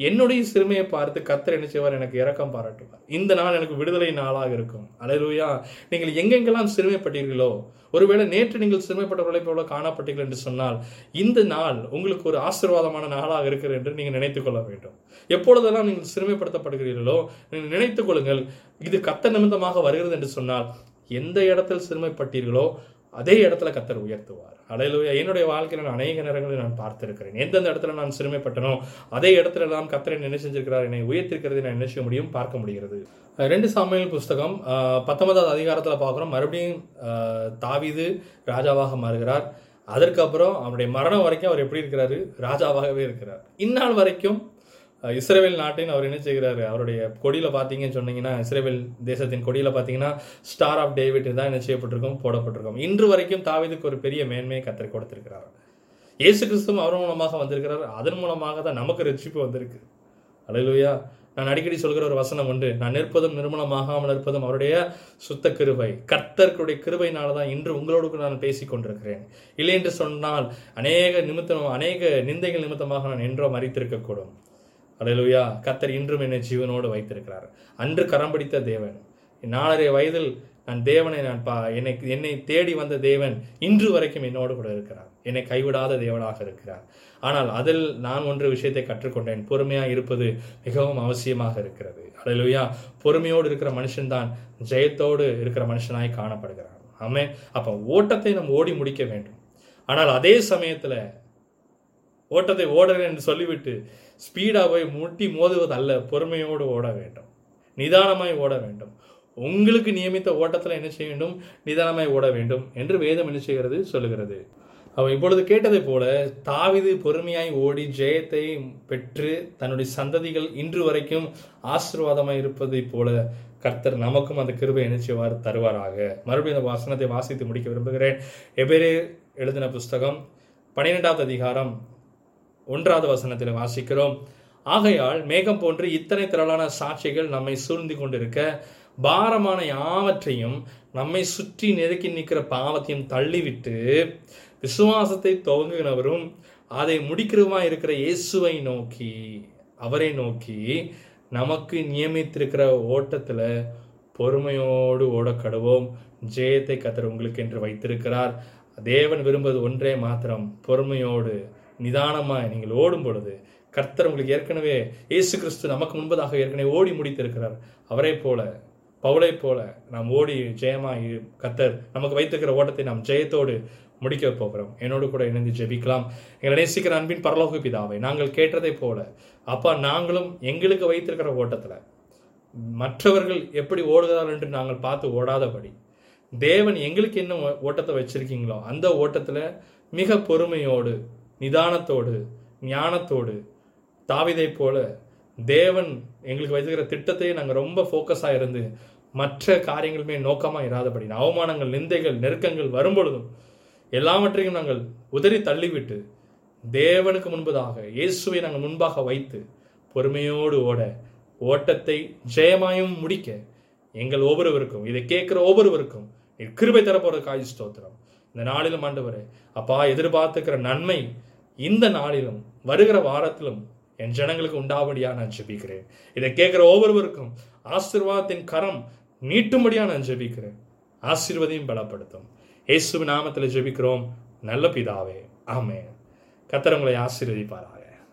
என்னுடைய சிறுமையை பார்த்து கர்த்தர் என்ன செய்வார், எனக்கு இரக்கம் பாராட்டுவார். இந்த நாள் எனக்கு விடுதலை நாளாக இருக்கும். அல்லேலூயா. நீங்கள் எங்கெங்கெல்லாம் சிறுமைப்பட்டீர்களோ, ஒருவேளை நேற்று நீங்கள் சிறுமைப்பட்டவர்களை போல காணப்பட்டீர்கள் என்று சொன்னால், இந்த நாள் உங்களுக்கு ஒரு ஆசீர்வாதமான நாளாக இருக்கிறது என்று நீங்கள் நினைத்துக் கொள்ள வேண்டும். எப்பொழுதெல்லாம் நீங்கள் சிறுமைப்படுத்தப்படுகிறீர்களோ நீங்கள் நினைத்துக் கொள்ளுங்கள், இது கர்த்தர் நிமித்தமாக வருகிறது என்று சொன்னால், எந்த இடத்தில் சிறுமைப்பட்டீர்களோ அதே இடத்துல கர்த்தர் உயர்த்துவார். அல்லேலூயா. என்னுடைய வாழ்க்கையில் நான் அநேக நேரங்களில் நான் பார்த்திருக்கிறேன், எந்தெந்த இடத்துல நான் சிறுமைப்பட்டனோ அதே இடத்துல நான் கர்த்தர் என்ன செஞ்சிருக்கிறார், என்னை உயர்த்திருக்கிறது நான் நினைச்ச முடியும், பார்க்க முடிகிறது. ரெண்டு சாமுவேல் புஸ்தகம் பத்தொன்பதாவது அதிகாரத்தில் பார்க்குறோம், மறுபடியும் தாவீது ராஜாவாக மாறுகிறார். அதற்கப்புறம் அவருடைய மரணம் வரைக்கும் அவர் எப்படி இருக்கிறாரு, ராஜாவாகவே இருக்கிறார். இந்நாள் வரைக்கும் இஸ்ரேல் நாட்டின் அவர் என்ன செய்கிறாரு, அவருடைய கொடியில் பார்த்தீங்கன்னு சொன்னீங்கன்னா, இஸ்ரேல் தேசத்தின் கொடியில் பார்த்தீங்கன்னா ஸ்டார் ஆஃப் டேவிட் தான் என்ன செய்யப்பட்டிருக்கும், போடப்பட்டிருக்கும். இன்று வரைக்கும் தாவீதுக்கு ஒரு பெரிய மேன்மையை கர்த்தர் கொடுத்திருக்கிறார். இயேசு கிறிஸ்துவும் அவர் மூலமாக வந்திருக்கிறார், அதன் மூலமாக தான் நமக்கு ரட்சிப்பு வந்திருக்கு. அல்லேலூயா. நான் அடிக்கடி சொல்கிற ஒரு வசனம் உண்டு, நான் நிற்பதும் நிர்மூலமாகாமல் இருப்பதும் அவருடைய சுத்த கிருபை. கர்த்தருடைய கிருபையினால தான் இன்று உங்களோடு நான் பேசி கொண்டிருக்கிறேன். இல்லை என்று சொன்னால் அநேக நிமித்தம் அநேக நிந்தைகள் நிமித்தமாக நான் என்றோ மறித்திருக்கக்கூடும். அல்லேலூயா. கர்த்தர் இன்றும் என்னை ஜீவனோடு வைத்திருக்கிறார். அன்று கரம் பிடித்த தேவன், நாலரை வயதில் நான் தேவனை நான் பா என்னை என்னை தேடி வந்த தேவன் இன்று வரைக்கும் என்னோடு கூட இருக்கிறார். என்னை கைவிடாத தேவனாக இருக்கிறார். ஆனால் அதில் நான் ஒன்று விஷயத்தை கற்றுக்கொண்டேன், பொறுமையாக இருப்பது மிகவும் அவசியமாக இருக்கிறது. அல்லேலூயா. பொறுமையோடு இருக்கிற மனுஷன்தான் ஜெயத்தோடு இருக்கிற மனுஷனாய் காணப்படுகிறான். ஆமே. அப்போ ஓட்டத்தை நம்ம ஓடி முடிக்க வேண்டும். ஆனால் அதே சமயத்தில் ஓட்டத்தை ஓடுறேன் என்று சொல்லிவிட்டு ஸ்பீடாக போய் முட்டி மோதுவது அல்ல, பொறுமையோடு ஓட வேண்டும், நிதானமாய் ஓட வேண்டும். உங்களுக்கு நியமித்த ஓட்டத்தில் என்ன செய்ய வேண்டும், நிதானமாய் ஓட வேண்டும் என்று வேதம் என்ன செய்கிறது, சொல்லுகிறது. அவன் இப்பொழுது கேட்டதை போல தாவீது பொறுமையாய் ஓடி ஜெயத்தை பெற்று தன்னுடைய சந்ததிகள் இன்று வரைக்கும் ஆசீர்வாதமாய் இருப்பதை போல கர்த்தர் நமக்கும் அந்த கிருபை என்ன செய்வார், தருவாராக. மறுபடியும் அந்த வசனத்தை வாசித்து முடிக்க விரும்புகிறேன். எபிரேயர் எழுதின புஸ்தகம் பன்னிரெண்டாவது அதிகாரம் ஒன்றாவது வசனத்தில் வாசிக்கிறோம், ஆகையால் மேகம் போன்று இத்தனை திரளான சாட்சிகள் நம்மை சூழ்ந்து கொண்டிருக்க பாரமான யாவற்றையும் நம்மை சுற்றி நெருக்கி நிற்கிற பாவத்தையும் தள்ளிவிட்டு விசுவாசத்தை துவங்குகிறவரும் அதை முடிக்கிறவா இருக்கிற இயேசுவை நோக்கி அவரை நோக்கி நமக்கு நியமித்திருக்கிற ஓட்டத்தில் பொறுமையோடு ஓடக்கடுவோம். ஜெயத்தை கர்த்தர் உங்களுக்கு என்று வைத்திருக்கிறார். தேவன் விரும்புவது ஒன்றே மாத்திரம், பொறுமையோடு நிதானமாக நீங்கள் ஓடும் பொழுது கர்த்தர் உங்களுக்கு ஏற்கனவே இயேசு கிறிஸ்து நமக்கு முன்பதாக ஏற்கனவே ஓடி முடித்திருக்கிறார். அவரை போல பவுலை போல நாம் ஓடி ஜெயமாக கர்த்தர் நமக்கு வைத்திருக்கிற ஓட்டத்தை நாம் ஜெயத்தோடு முடிக்க போகிறோம். என்னோடு கூட இணைந்து ஜெபிக்கலாம். எங்களை நேசிக்கிற அன்பின் பரலோக பிதாவை, நாங்கள் கேட்டதை போல அப்பா, நாங்களும் எங்களுக்கு வைத்திருக்கிற ஓட்டத்தில் மற்றவர்கள் எப்படி ஓடுகிறார்கள் என்று நாங்கள் பார்த்து ஓடாதபடி, தேவன் எங்களுக்கு என்ன ஓட்டத்தை வச்சிருக்கீங்களோ அந்த ஓட்டத்தில் மிக பொறுமையோடு, நிதானத்தோடு, ஞானத்தோடு, தாவீதை போல தேவன் எங்களுக்கு வைத்திருக்கிற திட்டத்தையே நாங்கள் ரொம்ப ஃபோக்கஸாக இருந்து மற்ற காரியங்களுமே நோக்கமாக இராதபடி, அவமானங்கள், நிந்தைகள், நெருக்கங்கள் வரும்பொழுதும் எல்லாவற்றையும் நாங்கள் உதறி தள்ளிவிட்டு தேவனுக்கு முன்பதாக இயேசுவை நாங்கள் முன்பாக வைத்து பொறுமையோடு ஓட, ஓட்டத்தை ஜெயமாயும் முடிக்க எங்கள் ஒவ்வொருவருக்கும், இதை கேட்குற ஒவ்வொருவருக்கும் கிருபை தரப்போகிற காய் ஸ்தோத்திரம். இந்த நாளிலும் ஆண்டவரே அப்பா, எதிர்பார்த்துக்கிற நன்மை இந்த நாளிலும் வருகிற வாரத்திலும் என் ஜனங்களுக்கு உண்டாபடியாக நான் ஜெபிக்கிறேன். இதை கேட்குற ஒவ்வொருவருக்கும் ஆசீர்வாதத்தின் கரம் நீட்டும்படியாக நான் ஜெபிக்கிறேன். ஆசீர்வதியும் பலப்படுத்தும். இயேசு நாமத்தில் ஜெபிக்கிறோம் நல்ல பிதாவே, ஆமென். கர்த்தர் உங்களை ஆசீர்வதிப்பாராக.